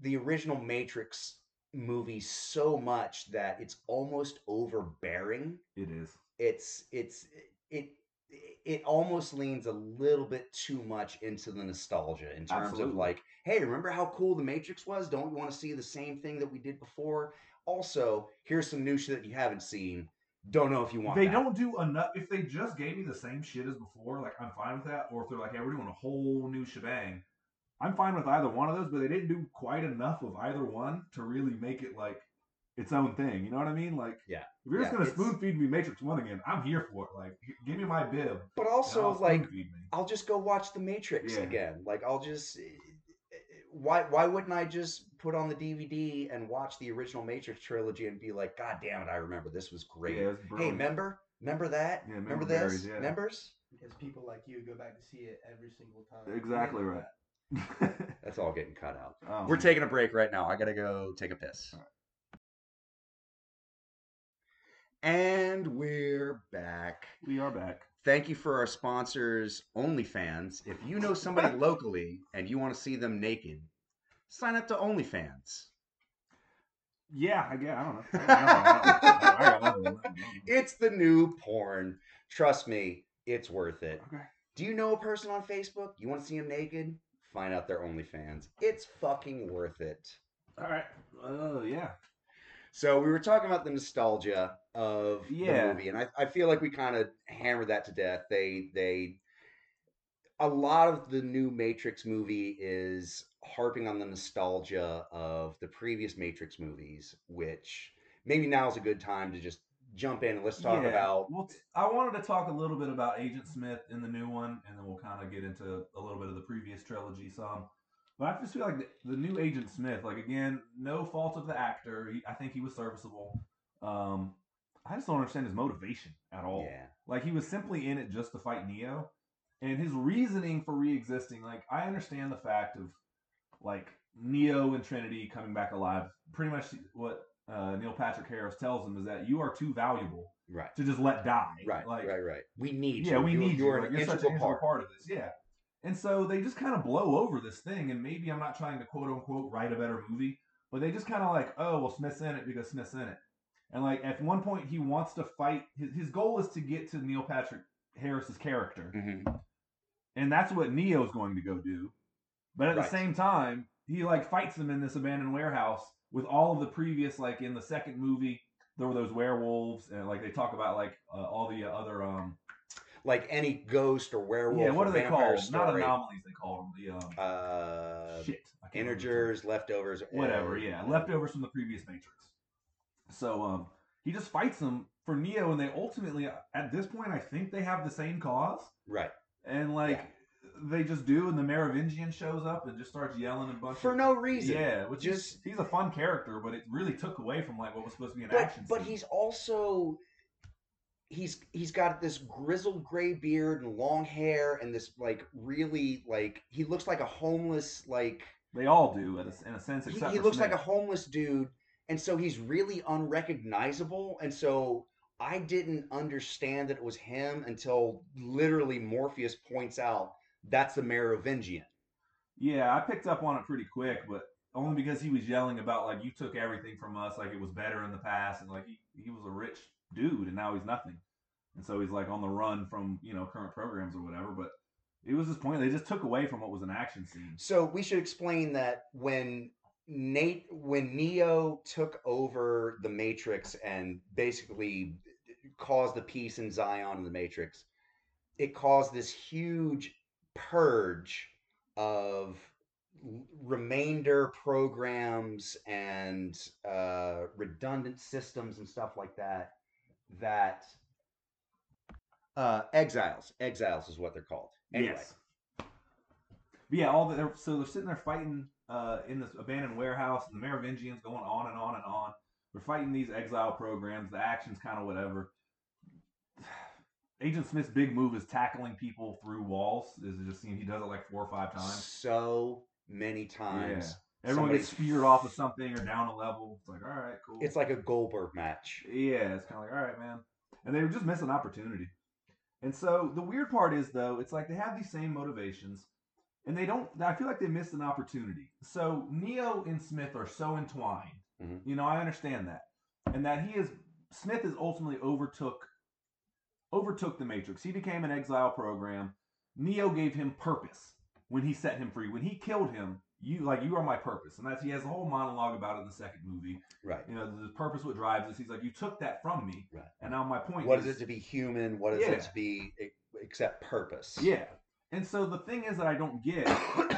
the original Matrix movie so much that it's almost overbearing. It is. It almost leans a little bit too much into the nostalgia in terms of like, hey, remember how cool the Matrix was? Don't we want to see the same thing that we did before? Also, here's some new shit that you haven't seen. Don't know if you want. They don't do enough. If they just gave me the same shit as before, like I'm fine with that. Or if they're like, hey, we're doing a whole new shebang. I'm fine with either one of those, but they didn't do quite enough of either one to really make it like its own thing. You know what I mean? Like, if you're just going to spoon feed me Matrix 1 again, I'm here for it. Like, give me my bib. But also, like, I'll just go watch The Matrix again. Like, I'll just... Why wouldn't I just put on the DVD and watch the original Matrix trilogy and be like, God damn it, I remember. This was great. Yeah, hey, remember? Remember that? Yeah, remember this? Barry's, Members? Because people like you go back to see it every single time. Exactly right. That's all getting cut out. Oh. We're taking a break right now. I gotta go take a piss. Right. And we're back. We are back. Thank you for our sponsors, OnlyFans. If you know somebody locally and you want to see them naked, sign up to OnlyFans. Yeah, I don't know. It's the new porn. Trust me, it's worth it. Okay. Do you know a person on Facebook? You want to see them naked? Find out their OnlyFans. It's fucking worth it. All right. Oh, yeah. So we were talking about the nostalgia of the movie, and I feel like we kind of hammered that to death. A lot of the new Matrix movie is harping on the nostalgia of the previous Matrix movies, which maybe now is a good time to just jump in and let's talk about... Well, I wanted to talk a little bit about Agent Smith in the new one, and then we'll kind of get into a little bit of the previous trilogy some. But I just feel like the new Agent Smith, like, again, no fault of the actor. I think he was serviceable. I just don't understand his motivation at all. Yeah. Like, he was simply in it just to fight Neo. And his reasoning for re-existing, like, I understand the fact of, like, Neo and Trinity coming back alive. Pretty much what... Neil Patrick Harris tells him is that you are too valuable to just let die. Right. We need you. Yeah, we need you. You're an integral part of this. Yeah. And so they just kind of blow over this thing, and maybe I'm not trying to quote-unquote write a better movie, but they just kind of like, oh, well, Smith's in it because Smith's in it. And like at one point he wants to fight. His goal is to get to Neil Patrick Harris's character. Mm-hmm. And that's what Neo's going to go do. But at the same time, he like fights them in this abandoned warehouse with all of the previous, like in the second movie, there were those werewolves, and like they talk about like all the other like any ghost or werewolf. Yeah, what do they call them? Not anomalies, they call them. The integers, leftovers, whatever. Yeah, leftovers from the previous Matrix. So he just fights them for Neo, and they ultimately, at this point, I think they have the same cause, right? And like. Yeah. They just do, and the Merovingian shows up and just starts yelling and bunch for no reason. Yeah, which just, he's a fun character, but it really took away from like what was supposed to be an action. But scene. He's also he's got this grizzled gray beard and long hair and this like really like he looks like a homeless like they all do in a sense. Except he looks like a homeless dude, and so he's really unrecognizable, and so. I didn't understand that it was him until literally Morpheus points out that's the Merovingian. Yeah, I picked up on it pretty quick, but only because he was yelling about, like, you took everything from us, like, it was better in the past, and, like, he was a rich dude, and now he's nothing. And so he's, like, on the run from, you know, current programs or whatever, but it was this point, they just took away from what was an action scene. So we should explain that when Neo took over the Matrix and basically caused the peace in Zion and the Matrix, it caused this huge purge of remainder programs and redundant systems and stuff like that, that exiles is what they're called. Anyway. Yes. Yeah, so they're sitting there fighting in this abandoned warehouse, and the Merovingians going on and on and on. They're fighting these exile programs. The action's kind of whatever. Agent Smith's big move is tackling people through walls. Is it just seems he does it like 4 or 5 times. So many times. Yeah. Everyone gets speared off of something or down a level. It's like, all right, cool. It's like a Goldberg match. Yeah, it's kind of like, all right, man. And they just miss an opportunity. And so the weird part is, though, it's like they have these same motivations. And they don't, I feel like they missed an opportunity. So Neo and Smith are so entwined. Mm-hmm. You know, I understand that. And that Smith is ultimately overtook the Matrix. He became an exile program. Neo gave him purpose when he set him free. When he killed him, you are my purpose. And that's, he has a whole monologue about it in the second movie. Right. You know, the purpose what drives us. He's like, you took that from me. Right. And now my point is. What is it to be human? What is it to be except purpose? Yeah. And so the thing is that I don't get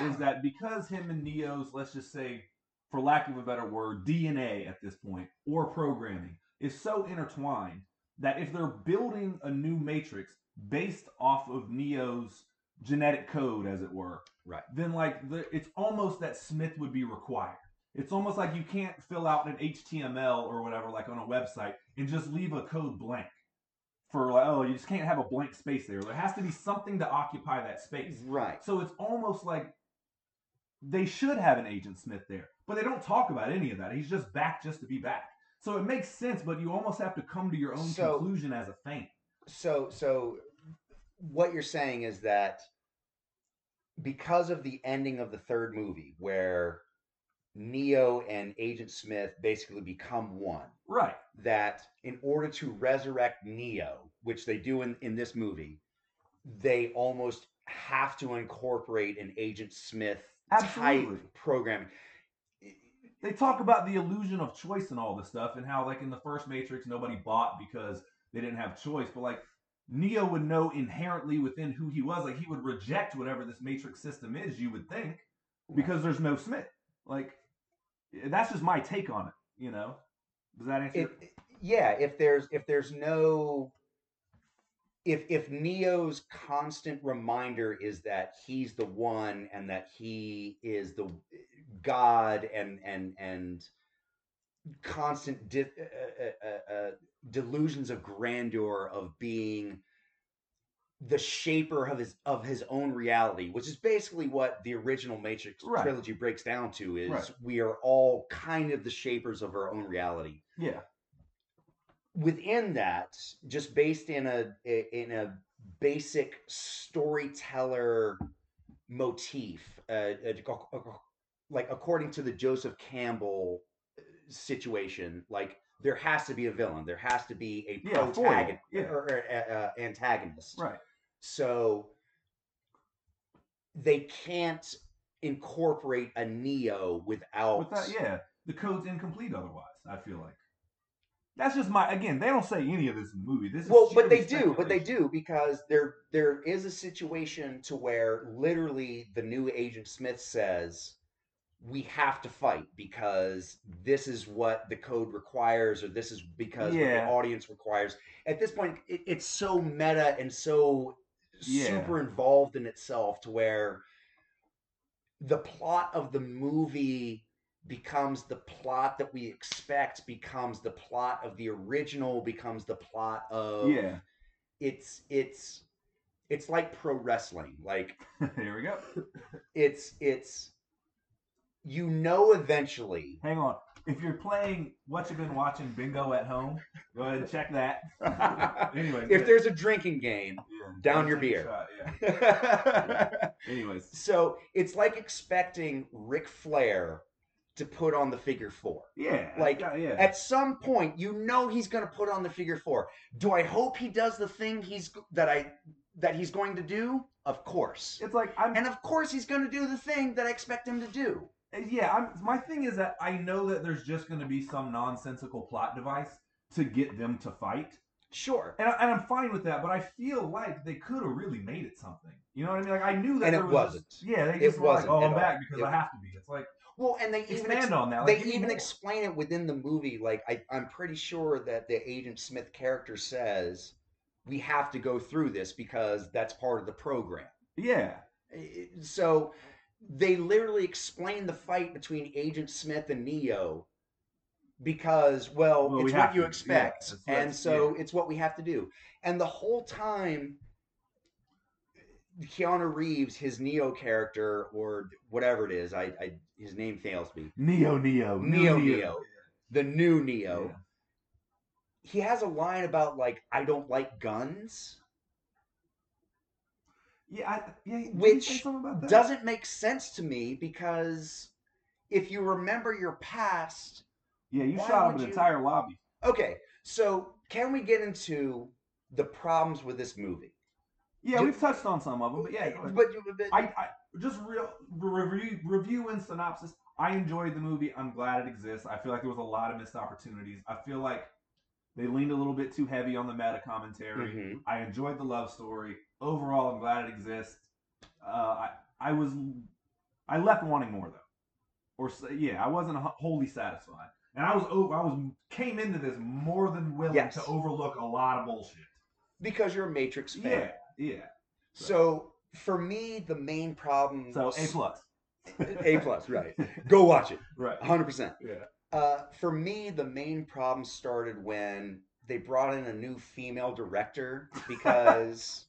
is that because him and Neo's, let's just say, for lack of a better word, DNA at this point, or programming, is so intertwined that if they're building a new Matrix based off of Neo's genetic code, as it were, right, then like it's almost that Smith would be required. It's almost like you can't fill out an HTML or whatever, like on a website, and just leave a code blank. For like, oh, you just can't have a blank space there. There has to be something to occupy that space. Right. So it's almost like they should have an Agent Smith there, but they don't talk about any of that. He's just back just to be back. So it makes sense, but you almost have to come to your own conclusion as a fan. So what you're saying is that because of the ending of the third movie where Neo and Agent Smith basically become one. Right. That in order to resurrect Neo, which they do in this movie, they almost have to incorporate an Agent Smith type programming. They talk about the illusion of choice and all this stuff and how like in the first Matrix, nobody bought because they didn't have choice. But like Neo would know inherently within who he was. Like he would reject whatever this Matrix system is, you would think, because there's no Smith. Like, that's just my take on it, you know? Does that answer it? Yeah, if there's no... If Neo's constant reminder is that he's the one and that he is the God and constant delusions of grandeur of being the shaper of his own reality, which is basically what the original Matrix trilogy breaks down to, is we are all kind of the shapers of our own reality. Yeah. Within that, just based in a basic storyteller motif, like according to the Joseph Campbell situation, like there has to be a villain. There has to be a protagonist or antagonist. Right. So they can't incorporate a Neo without... The code's incomplete otherwise, I feel like. That's just my, again, they don't say any of this in the movie. This is but they do, because there is a situation to where literally the new Agent Smith says, we have to fight because this is what the code requires, or this is because what the audience requires. At this point, it's so meta and so super involved in itself to where the plot of the movie becomes the plot that we expect, becomes the plot of the original, becomes the plot of it's like pro wrestling. Like here we go. It's you know, eventually. Hang on. If you're playing What You've Been Watching Bingo at home, go ahead and check that. Anyway, if there's a drinking game, down your beer. Shot, Anyways. So it's like expecting Ric Flair to put on the figure four. Yeah. Like at some point, you know he's going to put on the figure four. Do I hope he does the thing that he's going to do? Of course. It's like and of course he's going to do the thing that I expect him to do. Yeah, my thing is that I know that there's just going to be some nonsensical plot device to get them to fight. Sure. And I'm fine with that, but I feel like they could have really made it something. You know what I mean? Like, I knew that and there was... And it wasn't. Yeah, they just were like, oh, I'm back because I have to be. It's like... Well, and they even on that. Like, they even explain it within the movie. Like, I'm pretty sure that the Agent Smith character says, we have to go through this because that's part of the program. Yeah. So... They literally explain the fight between Agent Smith and Neo because, well it's what you expect. And so it's what we have to do. And the whole time, Keanu Reeves, his Neo character, or whatever it is, his name fails me. Neo. The new Neo. Yeah. He has a line about, like, I don't like guns. Which doesn't make sense to me because if you remember your past... Yeah, you shot up an entire lobby. Okay, so can we get into the problems with this movie? Yeah, we've touched on some of them, but review and synopsis. I enjoyed the movie. I'm glad it exists. I feel like there was a lot of missed opportunities. I feel like they leaned a little bit too heavy on the meta commentary. Mm-hmm. I enjoyed the love story. Overall, I'm glad it exists. I left wanting more though, I wasn't wholly satisfied, and I came into this more than willing to overlook a lot of bullshit because you're a Matrix fan. Yeah. So for me, the main problem. So A+. A+, right? Go watch it. Right. 100%. Yeah. For me, the main problem started when they brought in a new female director because.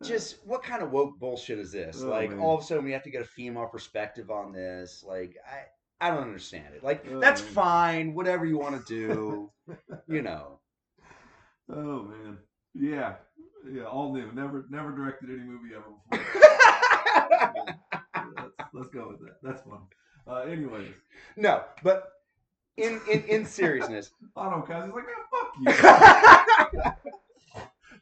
Just what kind of woke bullshit is this? Man. All of a sudden we have to get a female perspective on this. Like, I don't understand it. Like, that's fine. Whatever you want to do, you know. Oh, man. Yeah. Yeah, all new. Never directed any movie ever before. Let's go with that. That's fun. Anyways. No, but in seriousness. Auto Kaz is like, man, fuck you.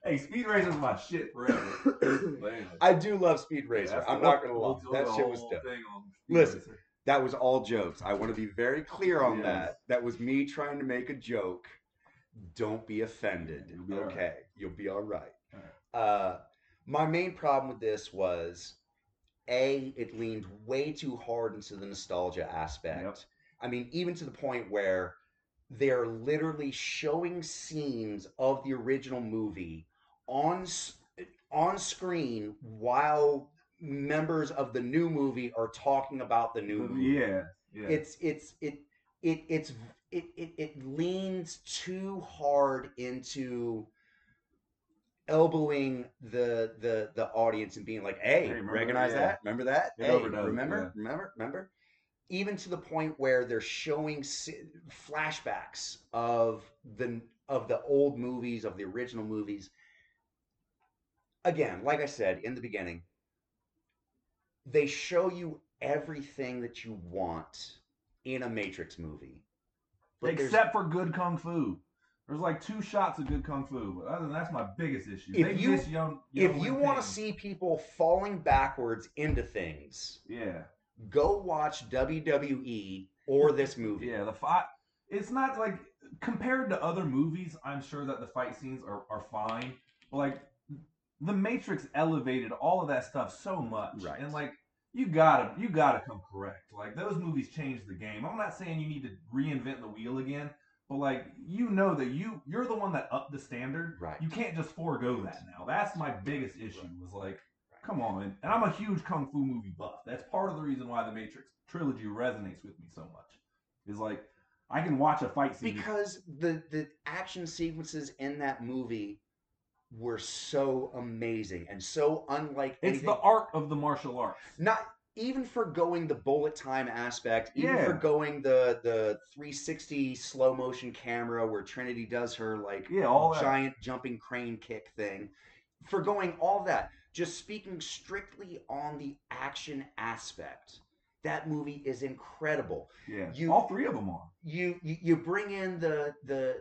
Hey, Speed Racer's my shit forever. I do love Speed Racer. I'm not going to lie. That shit was dope. Listen, that was all jokes. I want to be very clear on that. That was me trying to make a joke. Don't be offended. Okay. You'll be all right. My main problem with this was, A, it leaned way too hard into the nostalgia aspect. Yep. I mean, even to the point where they're literally showing scenes of the original movie on screen while members of the new movie are talking about the new movie. Yeah. It leans too hard into elbowing the audience and being like, "Hey, recognize that? Remember that? Hey, remember?" Even to the point where they're showing flashbacks of the old movies, of the original movies. Again, like I said in the beginning, they show you everything that you want in a Matrix movie. But except for good Kung Fu. There's like 2 shots of good Kung Fu, but other than that's my biggest issue. If you want to see people falling backwards into things... Yeah. Go watch WWE or this movie. Yeah, it's not like compared to other movies, I'm sure that the fight scenes are fine, but like The Matrix elevated all of that stuff so much, right? And like you gotta come correct. Like those movies changed the game. I'm not saying you need to reinvent the wheel again, but like you know that you're the one that upped the standard. Right. You can't just forego that now. That's my biggest issue. Right. Was like, come on, man. And I'm a huge Kung Fu movie buff. That's part of the reason why the Matrix trilogy resonates with me so much. Is like I can watch a fight scene because the action sequences in that movie were so amazing and so unlike anything. It's the art of the martial arts. Not even forgoing the bullet time aspect, even forgoing the 360 slow motion camera where Trinity does her like giant jumping crane kick thing. Forgoing all that, just speaking strictly on the action aspect. That movie is incredible. Yeah, all three of them are. You bring in the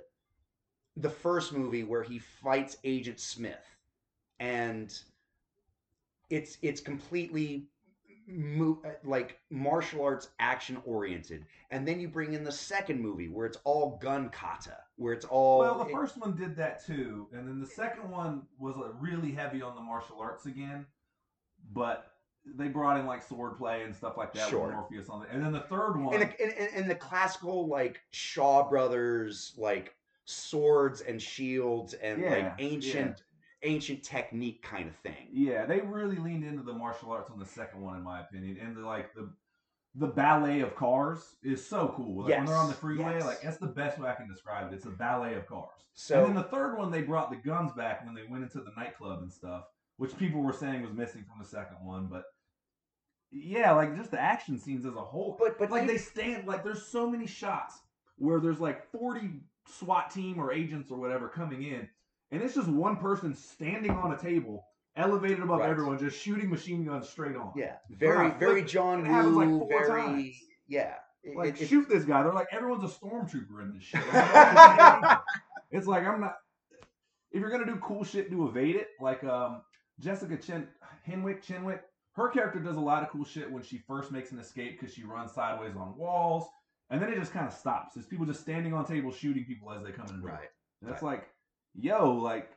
first movie where he fights Agent Smith, and it's completely like martial arts action oriented, and then you bring in the second movie where it's all gun kata, where it's all the first one did that too, and then the second one was like really heavy on the martial arts again, but they brought in like swordplay and stuff like that with Morpheus on it, and then the third one in the classical like Shaw Brothers like swords and shields and like ancient technique kind of thing. Yeah, they really leaned into the martial arts on the second one, in my opinion. And the ballet of cars is so cool. Like when they're on the freeway, like that's the best way I can describe it. It's a ballet of cars. So, and then the third one, they brought the guns back when they went into the nightclub and stuff, which people were saying was missing from the second one, but yeah, like just the action scenes as a whole. But like they stand like there's so many shots where there's like 40 SWAT team or agents or whatever coming in. And it's just one person standing on a table, elevated above everyone, just shooting machine guns straight on. Yeah, very John Woo. It happens like four times. Yeah, it shoot this guy. They're like, everyone's a stormtrooper in this shit. It's like I'm not. If you're gonna do cool shit, do evade it. Like Jessica Henwick, her character does a lot of cool shit when she first makes an escape because she runs sideways on walls, and then it just kind of stops. It's people just standing on tables shooting people as they come in. Right. And that's like. Yo, like,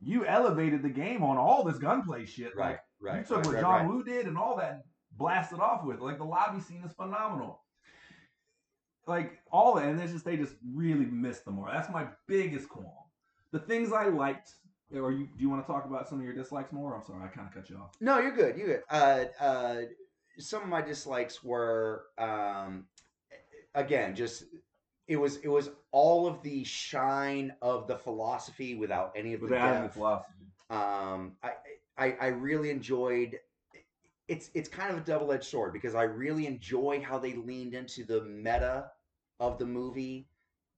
you elevated the game on all this gunplay shit. Right, like, right. You took what John Woo did and all that and blasted off with. Like, the lobby scene is phenomenal. Like, all that. And it's just, they just really missed them more. That's my biggest qualm. The things I liked, or do you want to talk about some of your dislikes more? I'm sorry, I kind of cut you off. No, you're good. You're good. Some of my dislikes were, again, just... It was all of the shine of the philosophy without any of the depth. I really enjoyed. It's kind of a double-edged sword because I really enjoy how they leaned into the meta of the movie,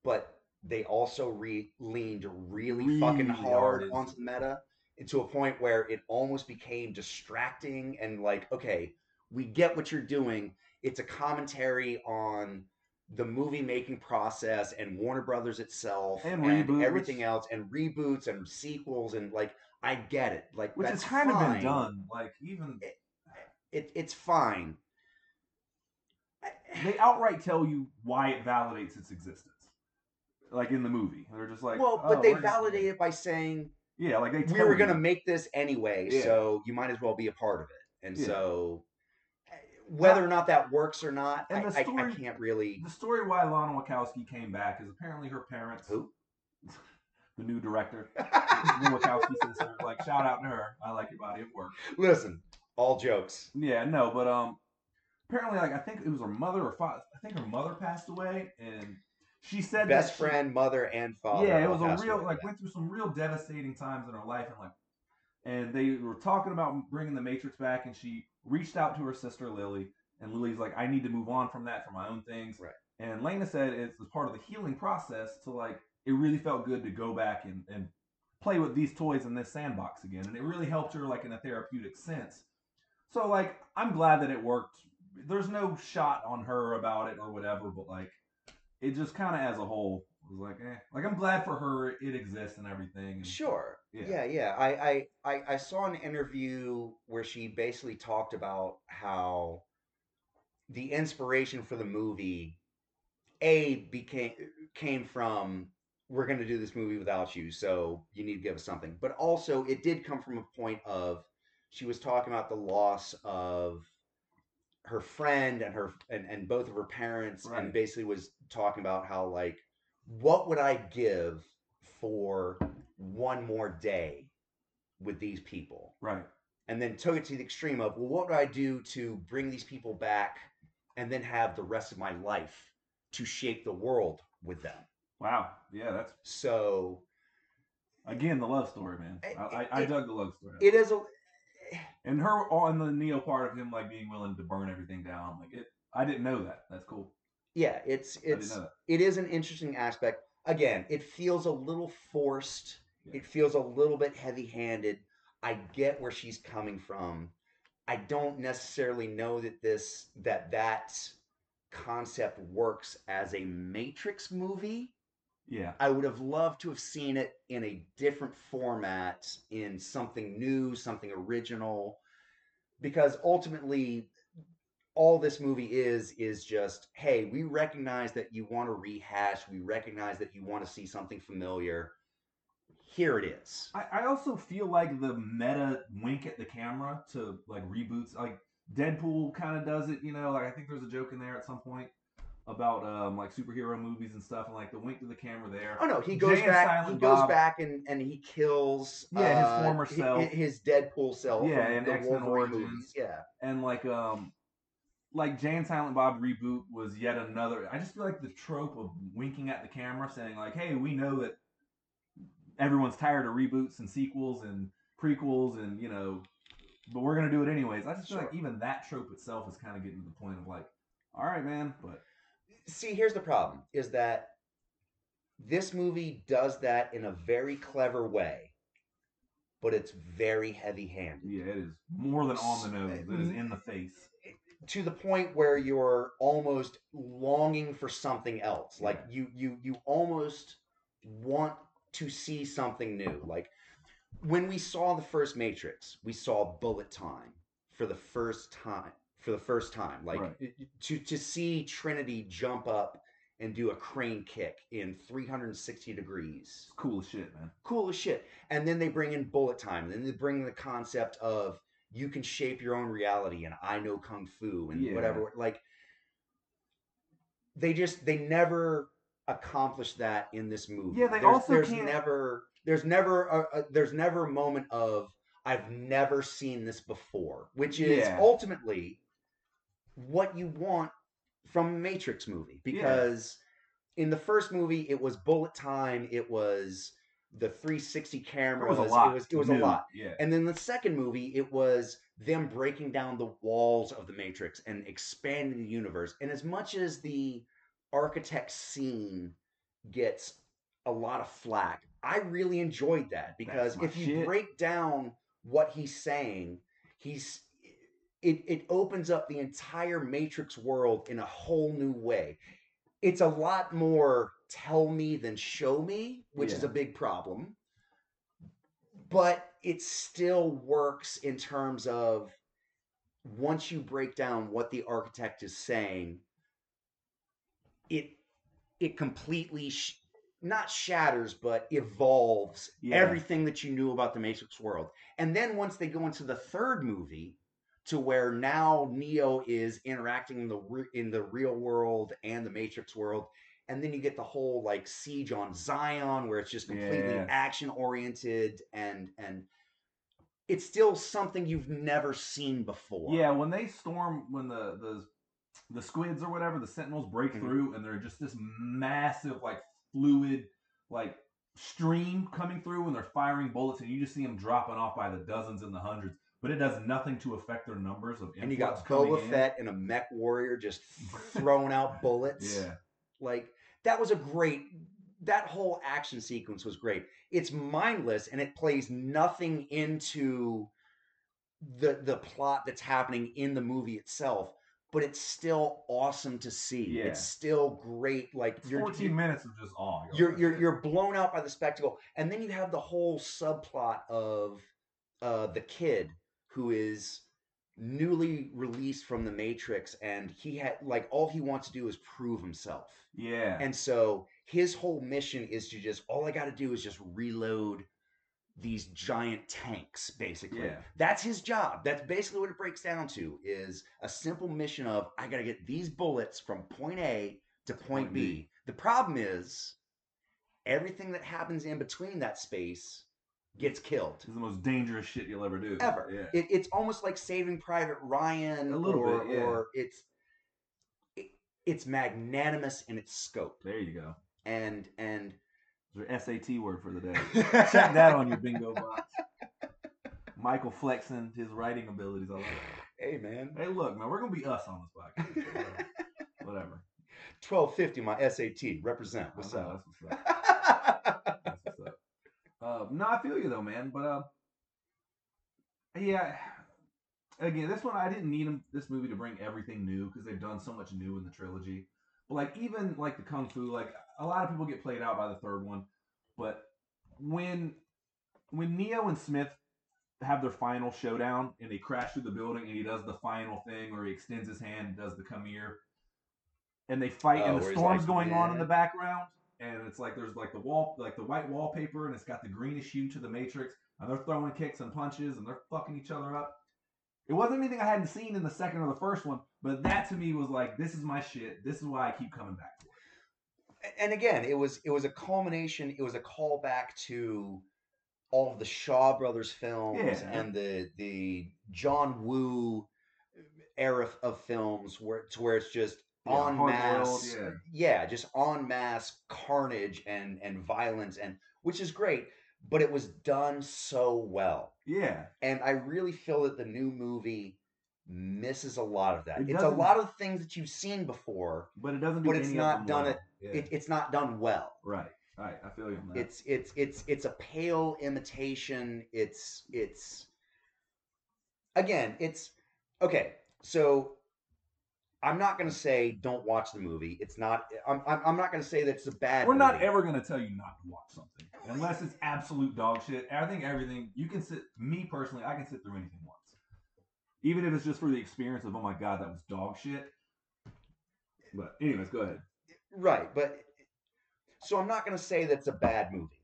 but they also leaned really fucking hard onto the meta to a point where it almost became distracting and like, okay, we get what you're doing. It's a commentary on the movie making process and Warner Brothers itself and everything else and reboots and sequels and like I get it, like which has kind of been done. Like even it's fine. They outright tell you why it validates its existence, like in the movie. They're just like, well, but they validate it by saying, yeah, like they were going to make this anyway, so you might as well be a part of it, and so. Whether or not that works or not, and I can't really... The story why Lana Wachowski came back is apparently her parents... Who? The new director. The new Wachowski sister. Like, shout out to her. I like your body of work. Listen, all jokes. Yeah, no, but apparently, like, I think it was her mother or father. I think her mother passed away, and she said best friend, mother, and father. Yeah, it was a real... Like, went through some real devastating times in her life, and like, and they were talking about bringing the Matrix back, and she... reached out to her sister Lily, and Lily's like, I need to move on from that for my own things. Right. And Lana said it's part of the healing process to like, it really felt good to go back and play with these toys in this sandbox again. And it really helped her like in a therapeutic sense. So like, I'm glad that it worked. There's no shot on her about it or whatever, but like, it just kind of as a whole was like, eh. Like I'm glad for her it exists and everything. And, sure. Yeah. I saw an interview where she basically talked about how the inspiration for the movie A came from, we're going to do this movie without you, so you need to give us something. But also, it did come from a point of, she was talking about the loss of her friend and her and both of her parents, right, and basically was talking about how, like, what would I give for one more day with these people? Right. And then took it to the extreme of, well, what would I do to bring these people back and then have the rest of my life to shape the world with them? Wow. Yeah, that's... So... Again, the love story, man. I dug the love story. It is a... And her on the Neo part of him, like, being willing to burn everything down. Like, it, I didn't know that. That's cool. Yeah, it is an interesting aspect. Again, it feels a little forced. Yeah. It feels a little bit heavy-handed. I get where she's coming from. I don't necessarily know that that concept works as a Matrix movie. Yeah. I would have loved to have seen it in a different format, in something new, something original, because ultimately all this movie is just, hey, we recognize that you want to rehash, we recognize that you want to see something familiar. Here it is. I also feel like the meta wink at the camera to, like, reboots, like Deadpool kind of does it, you know, like I think there's a joke in there at some point about like superhero movies and stuff, and like the wink to the camera there. Oh no, he goes back and he kills his former self, his Deadpool self, and X-Men Origins, and like Jay and Silent Bob reboot was yet another. I just feel like the trope of winking at the camera, saying like, hey, we know that everyone's tired of reboots and sequels and prequels, and you know, but we're gonna do it anyways. I just feel like even that trope itself is kind of getting to the point of like, all right, man, but. See, here's the problem, is that this movie does that in a very clever way, but it's very heavy-handed. Yeah, it is more than on the nose. It is in the face. To the point where you're almost longing for something else. Like, you almost want to see something new. Like, when we saw the first Matrix, we saw bullet time for the first time. Like, right, to see Trinity jump up and do a crane kick in 360 degrees. It's cool as shit, man. Cool as shit. And then they bring in bullet time. Then they bring the concept of you can shape your own reality, and I know Kung-Fu and whatever. Like, they never accomplished that in this movie. Yeah, there's never a moment of, I've never seen this before, which is ultimately what you want from a Matrix movie, because in the first movie it was bullet time, it was the 360 cameras, it was a lot. Yeah. And then the second movie, it was them breaking down the walls of the Matrix and expanding the universe. And as much as the architect scene gets a lot of flack, I really enjoyed that, because if you break down what he's saying, it opens up the entire Matrix world in a whole new way. It's a lot more tell me than show me, which is a big problem. But it still works in terms of, once you break down what the architect is saying, it completely not shatters, but evolves everything that you knew about the Matrix world. And then once they go into the third movie, to where now Neo is interacting in the real world and the Matrix world, and then you get the whole, like, siege on Zion, where it's just completely action oriented, and it's still something you've never seen before. Yeah, when they storm, when the squids or whatever, the Sentinels break through, and they're just this massive, like, fluid, like, stream coming through, and they're firing bullets, and you just see them dropping off by the dozens and the hundreds, but it does nothing to affect their numbers of influx. And you got Boba Fett and a mech warrior just throwing out bullets. Yeah. Like, that was that whole action sequence was great. It's mindless, and it plays nothing into the plot that's happening in the movie itself. But it's still awesome to see. Yeah. It's still great. Like, 14 minutes of just awe. You're blown out by the spectacle, and then you have the whole subplot of the kid who is newly released from the Matrix, and he had like all he wants to do is prove himself. Yeah. And so his whole mission is to just, all I got to do is just reload these giant tanks, basically. Yeah. That's his job. That's basically what it breaks down to, is a simple mission of, I got to get these bullets from point A to point B. The problem is everything that happens in between that space gets killed. It's the most dangerous shit you'll ever do. Ever. Yeah. It's almost like Saving Private Ryan. A little bit, yeah. Or it's magnanimous in its scope. There you go. And there's an SAT word for the day. Check that on your bingo box. Michael flexing his writing abilities. I like that. Hey, man. Hey, look, man, we're going to be us on this podcast. Whatever. 1250, my SAT. Represent. What's up? That's what's up. That's what's up. No, I feel you, though, man. But, yeah, again, this one, I didn't need this movie to bring everything new, because they've done so much new in the trilogy. But, like, even, like, the Kung Fu, like, a lot of people get played out by the third one. But when Neo and Smith have their final showdown and they crash through the building and he does the final thing where he extends his hand and does the come here, and they fight and the storm's going on in the background, and it's like there's like the wall, like the white wallpaper, and it's got the greenish hue to the Matrix, and they're throwing kicks and punches and they're fucking each other up. It wasn't anything I hadn't seen in the second or the first one, but that to me was like, this is my shit. This is why I keep coming back to it. And again, it was a culmination. It was a callback to all of the Shaw Brothers films and the John Woo era of films, where it's just en masse, just en masse carnage and violence, and which is great, but it was done so well. Yeah, and I really feel that the new movie misses a lot of that. It's a lot of things that you've seen before, but it doesn't. But it's not done well. It's not done well. Right, right. I feel you on that. It's a pale imitation. It's okay. So I'm not going to say don't watch the movie. It's not. I'm not going to say that it's a bad. We're not ever going to tell you not to watch something unless it's absolute dog shit. I think everything you can sit. Me personally, I can sit through anything once, even if it's just for the experience of, oh my god, that was dog shit. But anyways, go ahead. Right, but so I'm not going to say that's a bad movie.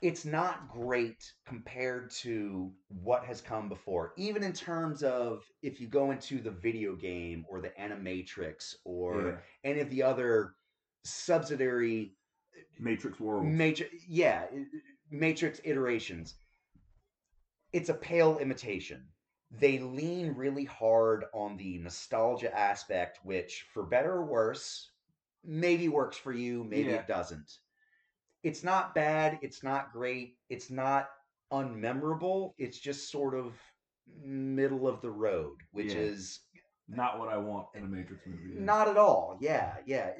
It's not great compared to what has come before, even in terms of if you go into the video game or the Animatrix or any of the other subsidiary Matrix worlds. Matrix iterations. It's a pale imitation. They lean really hard on the nostalgia aspect, which, for better or worse, maybe works for you, maybe it doesn't. It's not bad. It's not great. It's not unmemorable. It's just sort of middle of the road, which is not what I want in a Matrix movie. Not at all. Yeah, yeah.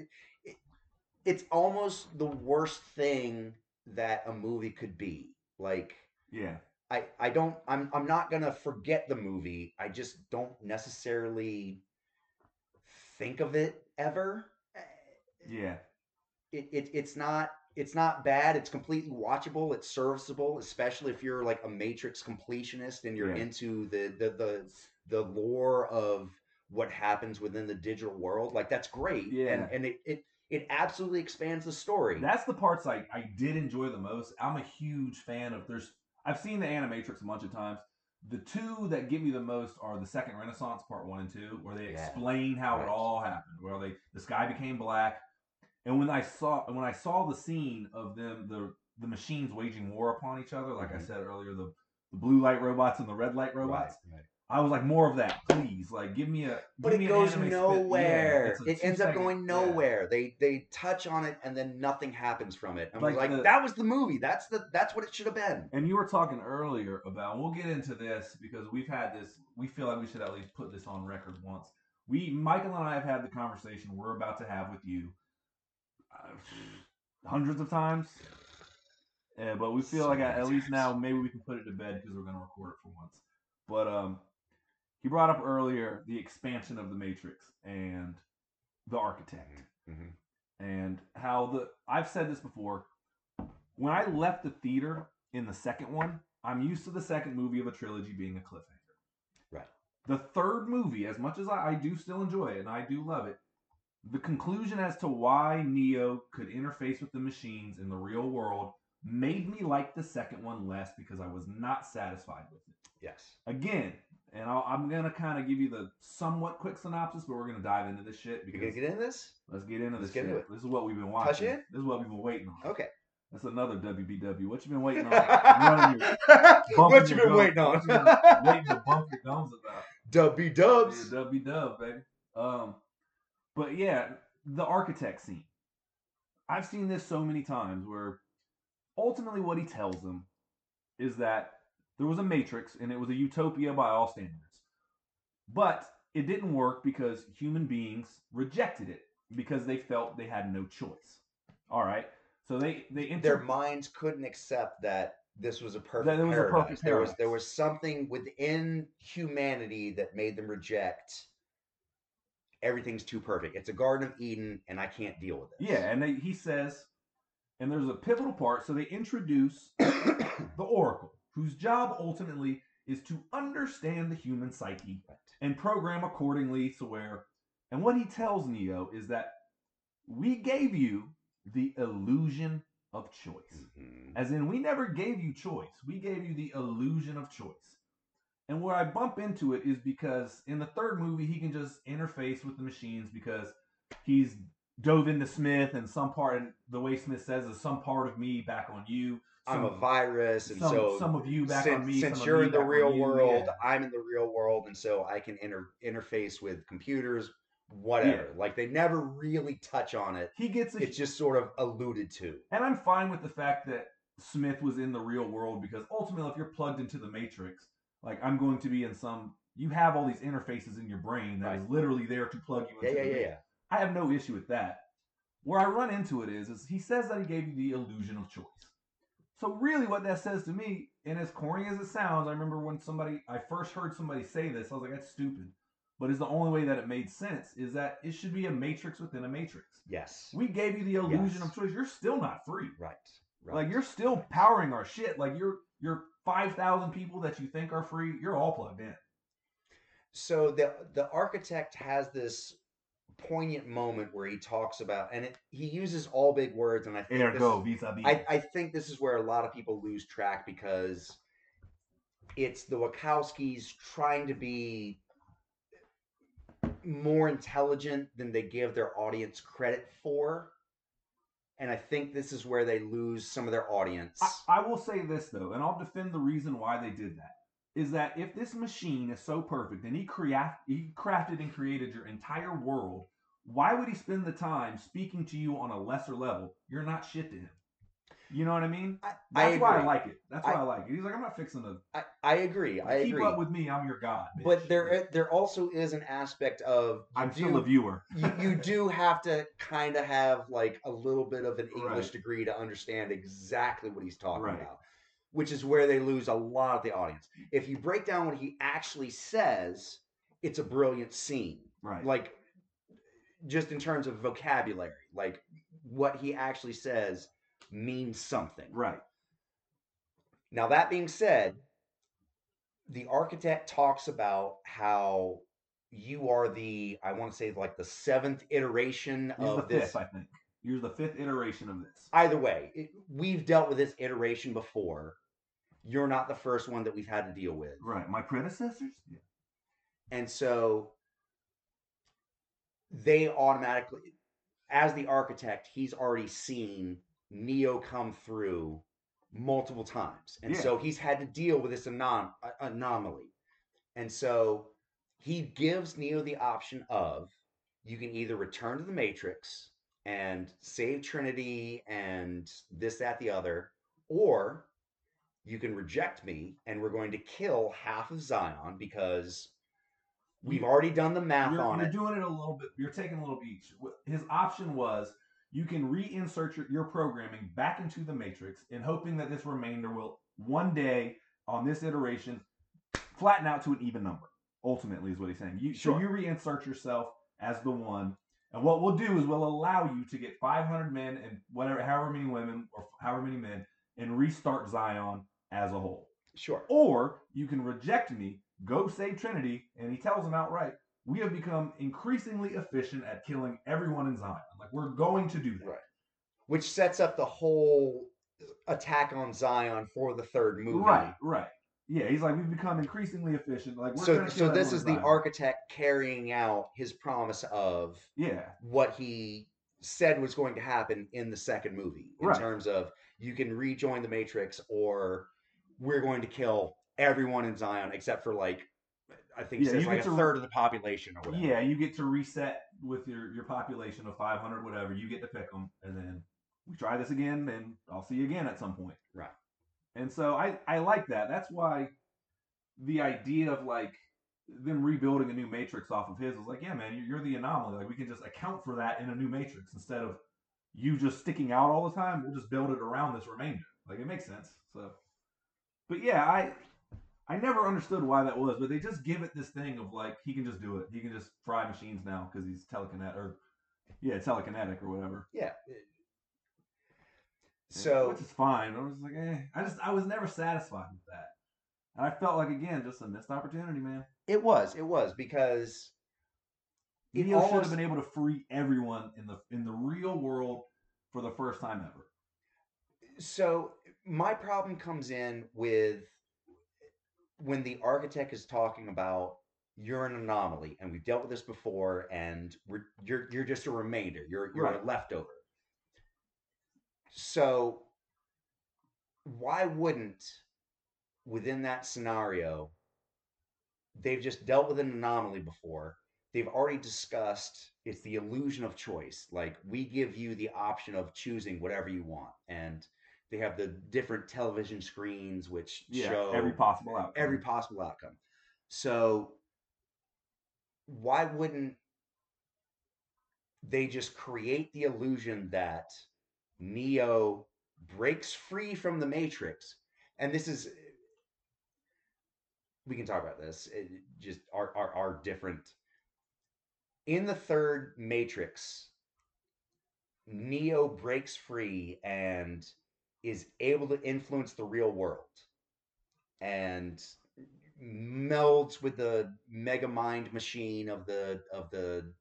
It's almost the worst thing that a movie could be. Like, I'm not gonna forget the movie. I just don't necessarily think of it ever. Yeah. It's not bad. It's completely watchable. It's serviceable, especially if you're like a Matrix completionist and you're into the lore of what happens within the digital world. Like, that's great. Yeah. And it absolutely expands the story. That's the parts I did enjoy the most. I'm a huge fan of I've seen the Animatrix a bunch of times. The two that give me the most are the Second Renaissance Part 1 and 2, where they explain how it all happened, where the sky became black. And when I saw the scene of them, the machines waging war upon each other, like I said earlier, the blue light robots and the red light robots, I was like, more of that, please. Like, give me a. But it goes nowhere. Yeah, it ends up going nowhere. Yeah. They touch on it and then nothing happens from it. And we're like, that was the movie. That's what it should have been. And you were talking earlier about, and we'll get into this because we've had this. We feel like we should at least put this on record once. Michael and I have had the conversation we're about to have with you. Hundreds of times, but we feel at least now maybe we can put it to bed because we're going to record it for once. But he brought up earlier the expansion of the Matrix and the architect, and how I've said this before. When I left the theater in the second one, I'm used to the second movie of a trilogy being a cliffhanger. The third movie, as much as I do still enjoy it, and I do love it, the conclusion as to why Neo could interface with the machines in the real world made me like the second one less because I was not satisfied with it. Yes. Again, and I'm going to kind of give you the somewhat quick synopsis, but we're going to dive into this shit. You're going to get into this? Let's get into this shit. Into it. This is what we've been watching. Touch it? This is what we've been waiting on. Okay. That's another WBW. What you been waiting on? What you been waiting on? Waiting to bump your gums about. W-dubs. Yeah, W-dub, baby. But yeah, the architect scene. I've seen this so many times where ultimately what he tells them is that there was a matrix and it was a utopia by all standards. But it didn't work because human beings rejected it because they felt they had no choice. All right. So their minds couldn't accept that this was a perfect paradise. There was something within humanity that made them reject everything's too perfect. It's a Garden of Eden, and I can't deal with it. Yeah, and he says, and there's a pivotal part. So they introduce the Oracle, whose job ultimately is to understand the human psyche and program accordingly to where. And what he tells Neo is that we gave you the illusion of choice. Mm-hmm. As in, we never gave you choice. We gave you the illusion of choice. And where I bump into it is because in the third movie, he can just interface with the machines because he's dove into Smith and some part, and the way Smith says is some part of me back on you. I'm a virus. And so some of you back on me. Since you're in the real world, I'm in the real world. And so I can interface with computers, whatever. Yeah. Like, they never really touch on it. He gets it. It's just sort of alluded to. And I'm fine with the fact that Smith was in the real world because ultimately, if you're plugged into the Matrix, like, I'm going to be in some, you have all these interfaces in your brain that is literally there to plug you into. Yeah. I have no issue with that. Where I run into it is he says that he gave you the illusion of choice. So really what that says to me, and as corny as it sounds, I remember when I first heard somebody say this, I was like, that's stupid. But it's the only way that it made sense is that it should be a matrix within a matrix. Yes. We gave you the illusion of choice. You're still not free. Right. Like, you're still powering our shit. Like, you're 5,000 people that you think are free, you're all plugged in. So the architect has this poignant moment where he talks about, and he uses all big words, and I think I think this is where a lot of people lose track because it's the Wachowskis trying to be more intelligent than they give their audience credit for. And I think this is where they lose some of their audience. I will say this, though, and I'll defend the reason why they did that, is that if this machine is so perfect and he crafted and created your entire world, why would he spend the time speaking to you on a lesser level? You're not shit to him. You know what I mean? That's why I like it. He's like, I'm not fixing to. I agree. Keep up with me. I'm your god. Bitch. But there also is an aspect of I'm still a viewer. you do have to kind of have like a little bit of an English degree to understand exactly what he's talking about, which is where they lose a lot of the audience. If you break down what he actually says, it's a brilliant scene. Right. Like, just in terms of vocabulary, like what he actually says means something. Right. Now, that being said, the architect talks about how you are the seventh iteration of this. Fifth, I think. You're the fifth iteration of this. Either way, we've dealt with this iteration before. You're not the first one that we've had to deal with. Right. My predecessors? Yeah. And so they automatically, as the architect, he's already seen Neo come through multiple times. And so he's had to deal with this anomaly. And so he gives Neo the option of, you can either return to the Matrix and save Trinity and this, that, the other, or you can reject me and we're going to kill half of Zion because we've already done the math on it. You're doing it a little bit. You're taking a little bit each. His option was, you can reinsert your programming back into the Matrix and hoping that this remainder will one day on this iteration flatten out to an even number, ultimately is what he's saying. So you reinsert yourself as the one. And what we'll do is we'll allow you to get 500 men and whatever, however many women or however many men, and restart Zion as a whole. Sure. Or you can reject me, go save Trinity, and he tells him outright, we have become increasingly efficient at killing everyone in Zion. Like, we're going to do that. Right. Which sets up the whole attack on Zion for the third movie. Right, right. Yeah, he's like, we've become increasingly efficient. Like, we're so this is the architect carrying out his promise of what he said was going to happen in the second movie. In terms of, you can rejoin the Matrix, or we're going to kill everyone in Zion except for, like, I think it's like a third of the population or whatever. Yeah, you get to reset with your population of 500, whatever. You get to pick them, and then we try this again, and I'll see you again at some point. Right. And so I like that. That's why the idea of, like, them rebuilding a new Matrix off of his was like, yeah, man, you're the anomaly. Like, we can just account for that in a new Matrix instead of you just sticking out all the time. We'll just build it around this remainder. Like, it makes sense. So, but yeah, I never understood why that was, but they just give it this thing of, like, he can just do it. He can just fry machines now because he's telekinetic or whatever. Yeah. So, which is fine. I was like, I was never satisfied with that. And I felt like, again, just a missed opportunity, man. It was because Neo should have been able to free everyone in the real world for the first time ever. So my problem comes in with when the architect is talking about, you're an anomaly, and we've dealt with this before, and you're just a remainder. You're a leftover. So why wouldn't, within that scenario, they've just dealt with an anomaly before. They've already discussed it's the illusion of choice. Like, we give you the option of choosing whatever you want. And they have the different television screens which show every possible outcome. So why wouldn't they just create the illusion that Neo breaks free from the Matrix? And this is, we can talk about this. It just are different. In the third Matrix, Neo breaks free and is able to influence the real world and melds with the mega mind machine of the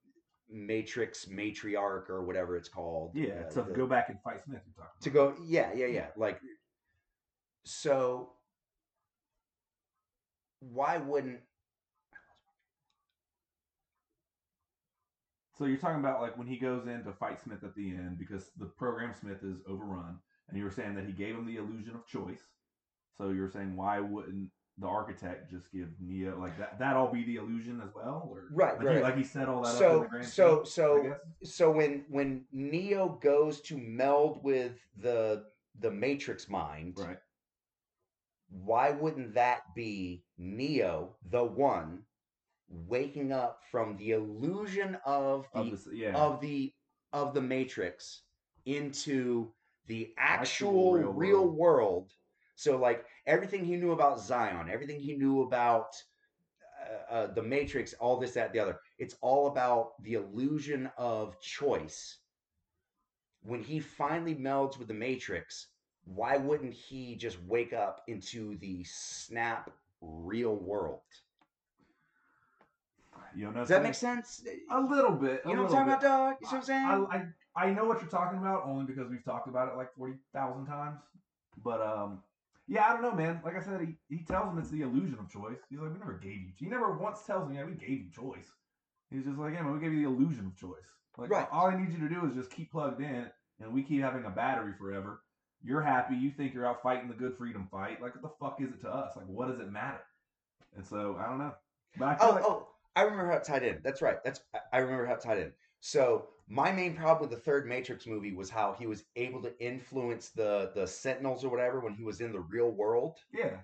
Matrix matriarch or whatever it's called. Yeah, to go back and fight Smith. You're talking about. To go, yeah. Like, so why wouldn't? So you're talking about, like, when he goes in to fight Smith at the end because the program Smith is overrun, and you were saying that he gave him the illusion of choice. So you're saying, why wouldn't the architect just give Neo, like, that all be the illusion as well? Or, right. He set all that up in the grand scheme, so when Neo goes to meld with the Matrix mind, right? Why wouldn't that be Neo, the one, waking up from the illusion of the Matrix into the actual real world? So, like, everything he knew about Zion, everything he knew about the Matrix, all this, that, the other, it's all about the illusion of choice. When he finally melds with the Matrix, why wouldn't he just wake up into the snap real world? Does that make sense? A little bit. You know what I'm talking about, dog? You see what I'm saying? I know what you're talking about, only because we've talked about it like 40,000 times. But, yeah, I don't know, man. Like I said, he tells him it's the illusion of choice. He's like, we never gave you. He never once tells him, yeah, we gave you choice. He's just like, yeah, man, we gave you the illusion of choice. Like, all I need you to do is just keep plugged in, and we keep having a battery forever. You're happy. You think you're out fighting the good freedom fight. Like, what the fuck is it to us? Like, what does it matter? And so, I don't know. But I feel I remember how it tied in. That's right. I remember how it tied in. So, my main problem with the third Matrix movie was how he was able to influence the Sentinels or whatever when he was in the real world. Yeah.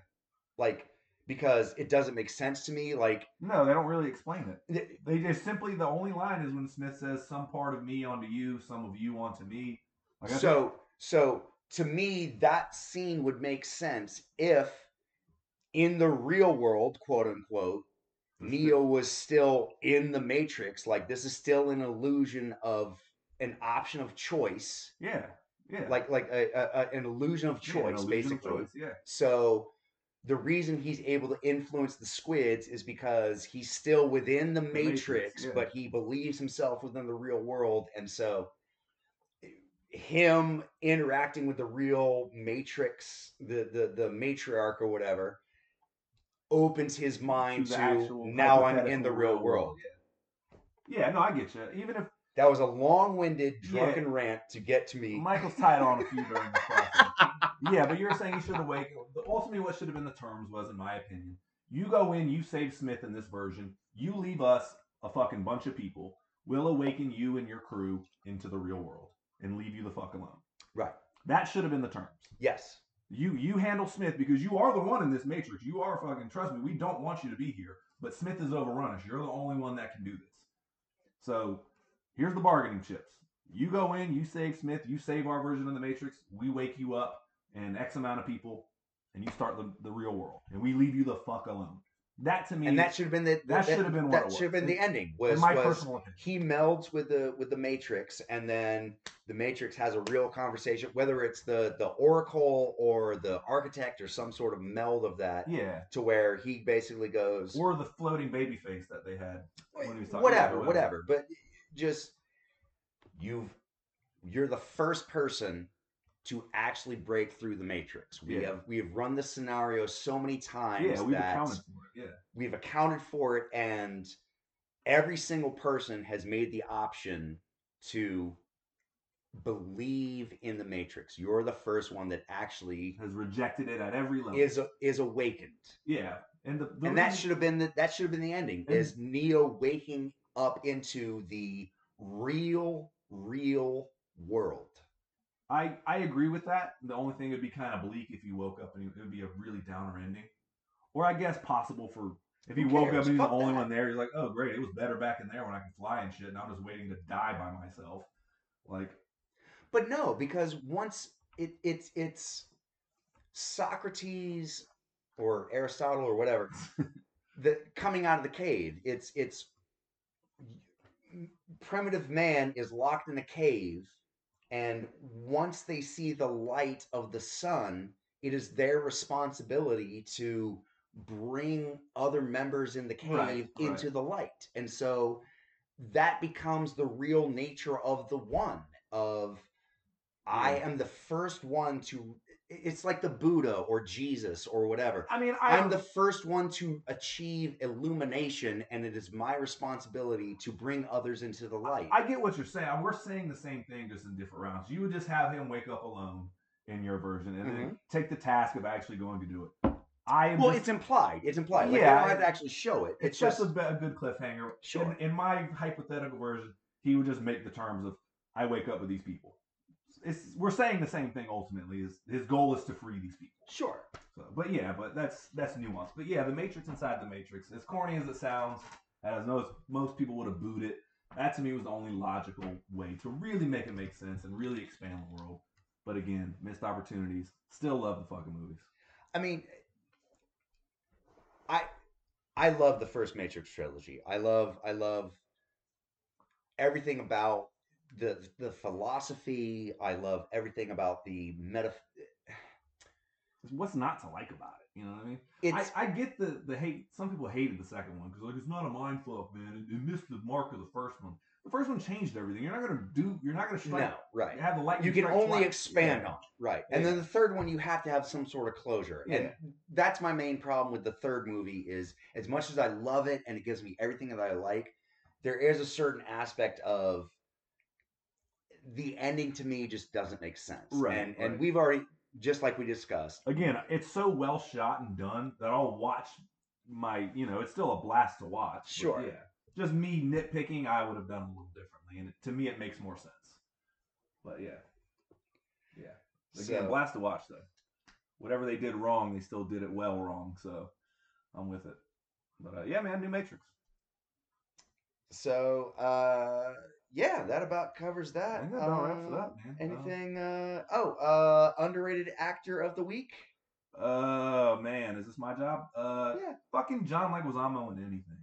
Like, because it doesn't make sense to me. Like, no, they don't really explain it. They just simply, the only line is when Smith says, some part of me onto you, some of you onto me. Like, so to me, that scene would make sense if in the real world, quote unquote, Neo was still in the Matrix. Like, this is still an illusion of an option of choice. Yeah, yeah. Like an illusion of choice, basically. Choice, yeah. So the reason he's able to influence the squids is because he's still within the Matrix, yeah. but he believes himself within the real world. And so him interacting with the real Matrix, the matriarch or whatever, opens his mind to now I'm in the real world. Yeah. Yeah, no, I get you. Even if that was a long-winded, drunken rant to get to me. Michael's tied on a few during the process. Yeah, but you're saying he should have waited. Ultimately, what should have been the terms was, in my opinion, you go in, you save Smith in this version, you leave us a fucking bunch of people, we'll awaken you and your crew into the real world and leave you the fuck alone. Right. That should have been the terms. Yes. You handle Smith because you are the one in this Matrix. You are fucking, trust me, we don't want you to be here, but Smith has overrun us. You're the only one that can do this. So here's the bargaining chips. You go in, you save Smith, you save our version of the Matrix, we wake you up and X amount of people, and you start the real world, and we leave you the fuck alone. That to me, and that should have been the ending. Was my personal opinion. He melds with the Matrix, and then the Matrix has a real conversation, whether it's the Oracle or the Architect or some sort of meld of that. Yeah, to where he basically goes, or the floating baby face that they had when he was talking whatever. But just you're the first person to actually break through the Matrix. We have run this scenario so many times we've accounted for it, and every single person has made the option to believe in the Matrix. You're the first one that actually has rejected it at every level. Is awakened. Yeah, and that should have been the ending. Is Neo waking up into the real world. I agree with that. The only thing would be kind of bleak if you woke up, and it would be a really downer ending. Or I guess possible for if you woke up and you're the only one there, you're like, oh great, it was better back in there when I could fly and shit, and I'm just waiting to die by myself. Like, but no, because once it's Socrates or Aristotle or whatever, coming out of the cave. It's primitive man is locked in a cave. And once they see the light of the sun, it is their responsibility to bring other members in the cave into the light. And so that becomes the real nature of the one of, I am the first one to, it's like the Buddha or Jesus or whatever. I mean, I'm the first one to achieve illumination, and it is my responsibility to bring others into the light. I get what you're saying. We're saying the same thing just in different rounds. You would just have him wake up alone in your version and then take the task of actually going to do it. It's implied. It's implied. Yeah, like, I don't have to actually show it. It's just a good cliffhanger. Sure. In my hypothetical version, he would just make the terms of, I wake up with these people. We're saying the same thing ultimately. Is his goal is to free these people. Sure. So, but that's nuanced. But yeah, the Matrix inside the Matrix. As corny as it sounds, as most people would have booed it, that to me was the only logical way to really make it make sense and really expand the world. But again, missed opportunities. Still love the fucking movies. I mean, I love the first Matrix trilogy. I love everything about the philosophy. I love everything about the what's not to like about it, you know what I mean? I get the hate. Some people hated the second one because like, it's not a mind fuck, man. It missed the mark of the first one. The first one changed everything. You're not gonna strike. No, right. Have the light. You can only expand on it. Right. And then the third one, you have to have some sort of closure. Yeah. And that's my main problem with the third movie is, as much as I love it and it gives me everything that I like, there is a certain aspect of the ending to me just doesn't make sense. Right. And we've already, just like we discussed. Again, it's so well shot and done that I'll watch it's still a blast to watch. Sure. Yeah. Just me nitpicking, I would have done a little differently. And to me, it makes more sense. But yeah. Yeah. Again, blast to watch, though. Whatever they did wrong, they still did it well wrong. So I'm with it. But yeah, man, new Matrix. So, yeah, that about covers that. I think that about wraps it up, man. Anything? Underrated actor of the week. Oh man, is this my job? Yeah. Fucking John Leguizamo in anything.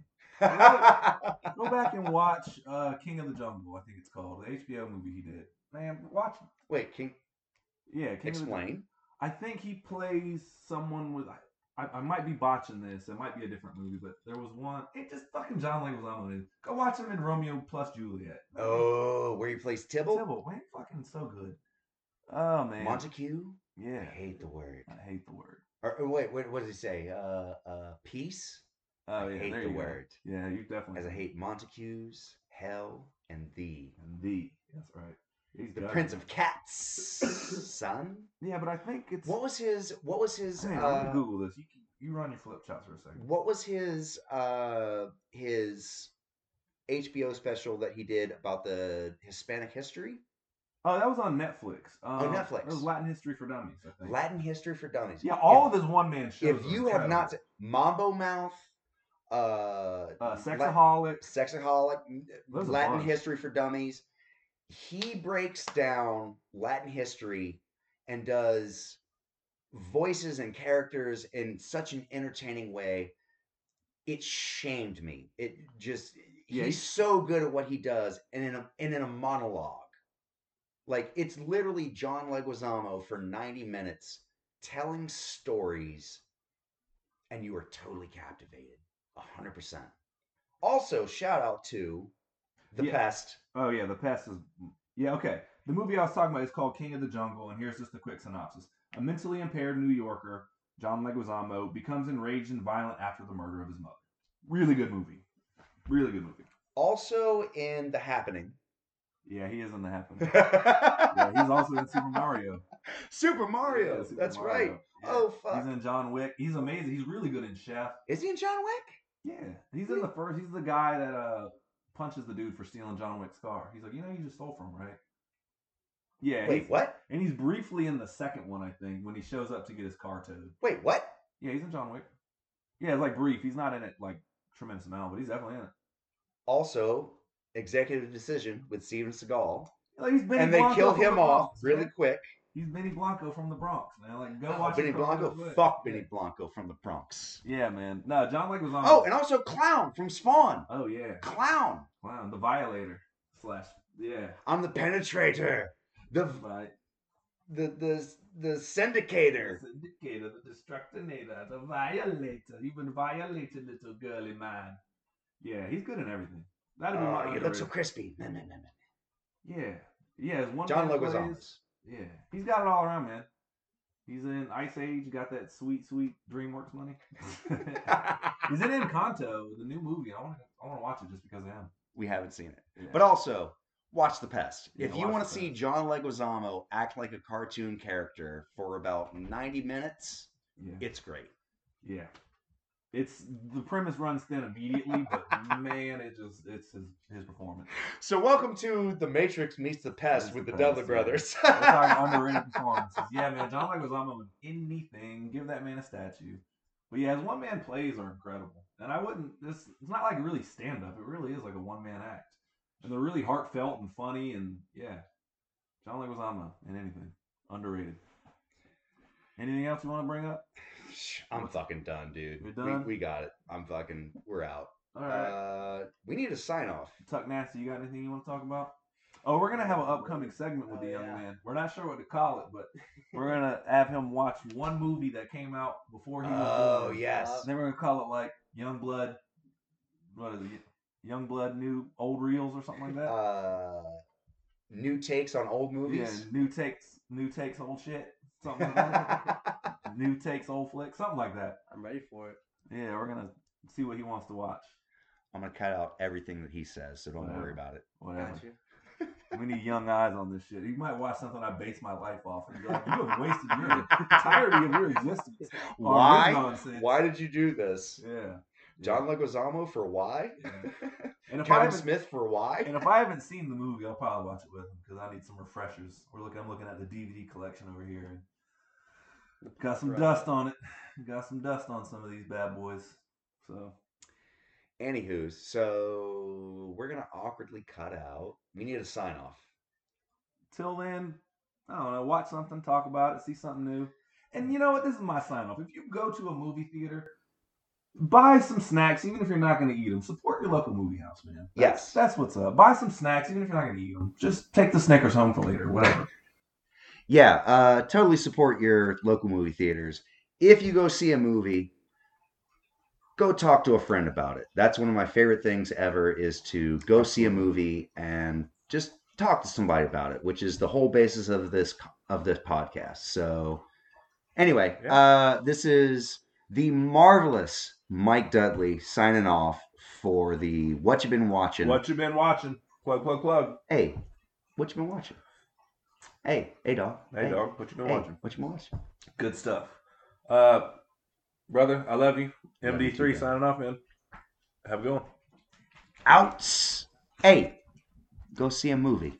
Go back and watch King of the Jungle. I think it's called the HBO movie he did. Man, watch it. Wait, King. Yeah, King. Explain. I think he plays someone with I might be botching this. It might be a different movie, but there was one. It just fucking John Leguizamo. Go watch him in Romeo plus Juliet. Man. Oh, where he plays Tybalt? Tybalt, man, fucking so good. Oh man, Montague. Yeah, I hate the word. I hate the word. Or wait, what does he say? Peace. Oh yeah, I hate there you the go. Word. Yeah, you definitely. As I hate Montagues, hell, and thee. And thee. That's right. He's the Prince of Cats, son. Yeah, but I think it's what was his? Man, I'm gonna Google this. You run your flip shots for a second. What was his HBO special that he did about the Hispanic history? Oh, that was on Netflix. Netflix. It was Latin History for Dummies, I think. Latin History for Dummies. Yeah, all of his one-man shows. If you have not... Mambo Mouth. Sexaholic. Latin History for Dummies. He breaks down Latin history and does voices and characters in such an entertaining way. It shamed me. It just... Yeah, he's so good at what he does and in a monologue. Like, it's literally John Leguizamo for 90 minutes telling stories, and you are totally captivated. 100%. Also, shout out to The Pest. Oh, yeah, The Pest is... Yeah, okay. The movie I was talking about is called King of the Jungle, and here's just a quick synopsis. A mentally impaired New Yorker, John Leguizamo, becomes enraged and violent after the murder of his mother. Really good movie. Really good movie. Also in The Happening... Yeah, he is in The Happening. Yeah, he's also in Super Mario. Super Mario, that's right. Yeah. Oh, fuck. He's in John Wick. He's amazing. He's really good in Chef. Is he in John Wick? Yeah. He's the guy that punches the dude for stealing John Wick's car. He's like, you know, you just stole from him, right? Yeah. Wait, what? And he's briefly in the second one, I think, when he shows up to get his car towed. Wait, what? Yeah, he's in John Wick. Yeah, it's like brief. He's not in it like tremendous amount, but he's definitely in it. Also... Executive Decision with Steven Seagal. Like and they killed him off really quick. He's Benny Blanco from the Bronx, man. Like, go watch Benny Blanco. Fuck Benny Blanco from the Bronx. Yeah, man. No, John Leguizamo. Oh, and also Clown from Spawn. Oh, yeah. Clown, the Violator. / Yeah. I'm the Penetrator. The Syndicator. The Syndicator, the Destructinator, the Violator. You've been violated, little girly man. Yeah, he's good in everything. That'd be my. You look so crispy. No. Yeah. Yeah. It's one John Leguizamo. Yeah. He's got it all around, man. He's in Ice Age. You got that sweet, sweet DreamWorks money. He's in Encanto, the new movie. I want to watch it just because of him. We haven't seen it. Yeah. But also, watch The Pest. If you want to see John Leguizamo act like a cartoon character for about 90 minutes, It's great. Yeah. It's the premise runs thin immediately, but man, it's his performance. So welcome to The Matrix Meets The Pest with the Dudley Brothers. We're talking underrated performances. Yeah, man, John Leguizamo in anything. Give that man a statue. But yeah, his one man plays are incredible, and it's not like really stand up. It really is like a one man act, and they're really heartfelt and funny. And yeah, John Leguizamo in anything underrated. Anything else you want to bring up? I'm fucking done, dude. We're done? We got it. We're out. All right. We need a sign off. Tuck Nasty, you got anything you want to talk about? Oh, we're going to have an upcoming segment with the young man. We're not sure what to call it, but we're going to have him watch one movie that came out before he was born. Oh, yes. Then we're going to call it like Youngblood. What is it? Youngblood, new old reels or something like that? New takes on old movies? Yeah, new takes on old shit. Something like that. New takes, old flicks, something like that. I'm ready for it. Yeah, we're gonna see what he wants to watch. I'm gonna cut out everything that he says, so don't worry about it. Whatever. Gotcha. We need young eyes on this shit. You might watch something I base my life off and be like, you have wasted your entirety of your existence. Why? Why did you do this? Yeah. John Leguizamo for why? Yeah. And Kevin Smith for why? And if I haven't seen the movie, I'll probably watch it with him because I need some refreshers. I'm looking at the DVD collection over here. Got some dust on it. Got some dust on some of these bad boys. So, anywho, we're gonna awkwardly cut out. We need a sign off. Till then, I don't know. Watch something, talk about it, see something new, and you know what? This is my sign off. If you go to a movie theater, buy some snacks, even if you're not gonna eat them. Support your local movie house, man. That's what's up. Buy some snacks, even if you're not gonna eat them. Just take the Snickers home for later, whatever. Yeah, totally support your local movie theaters. if you go see a movie, go talk to a friend about it. That's one of my favorite things ever, is to go see a movie and just talk to somebody about it, which is the whole basis of this podcast. So anyway, this is the marvelous Mike Dudley signing off for the What You Been Watching. What You Been Watching. Plug, plug, plug. Hey, what you been watching? Hey, dog. Hey, dog. What you been watching? What you been watching? Good stuff. Brother, I love you. MD3 signing off, man. Have a good one. Outs. Hey, go see a movie.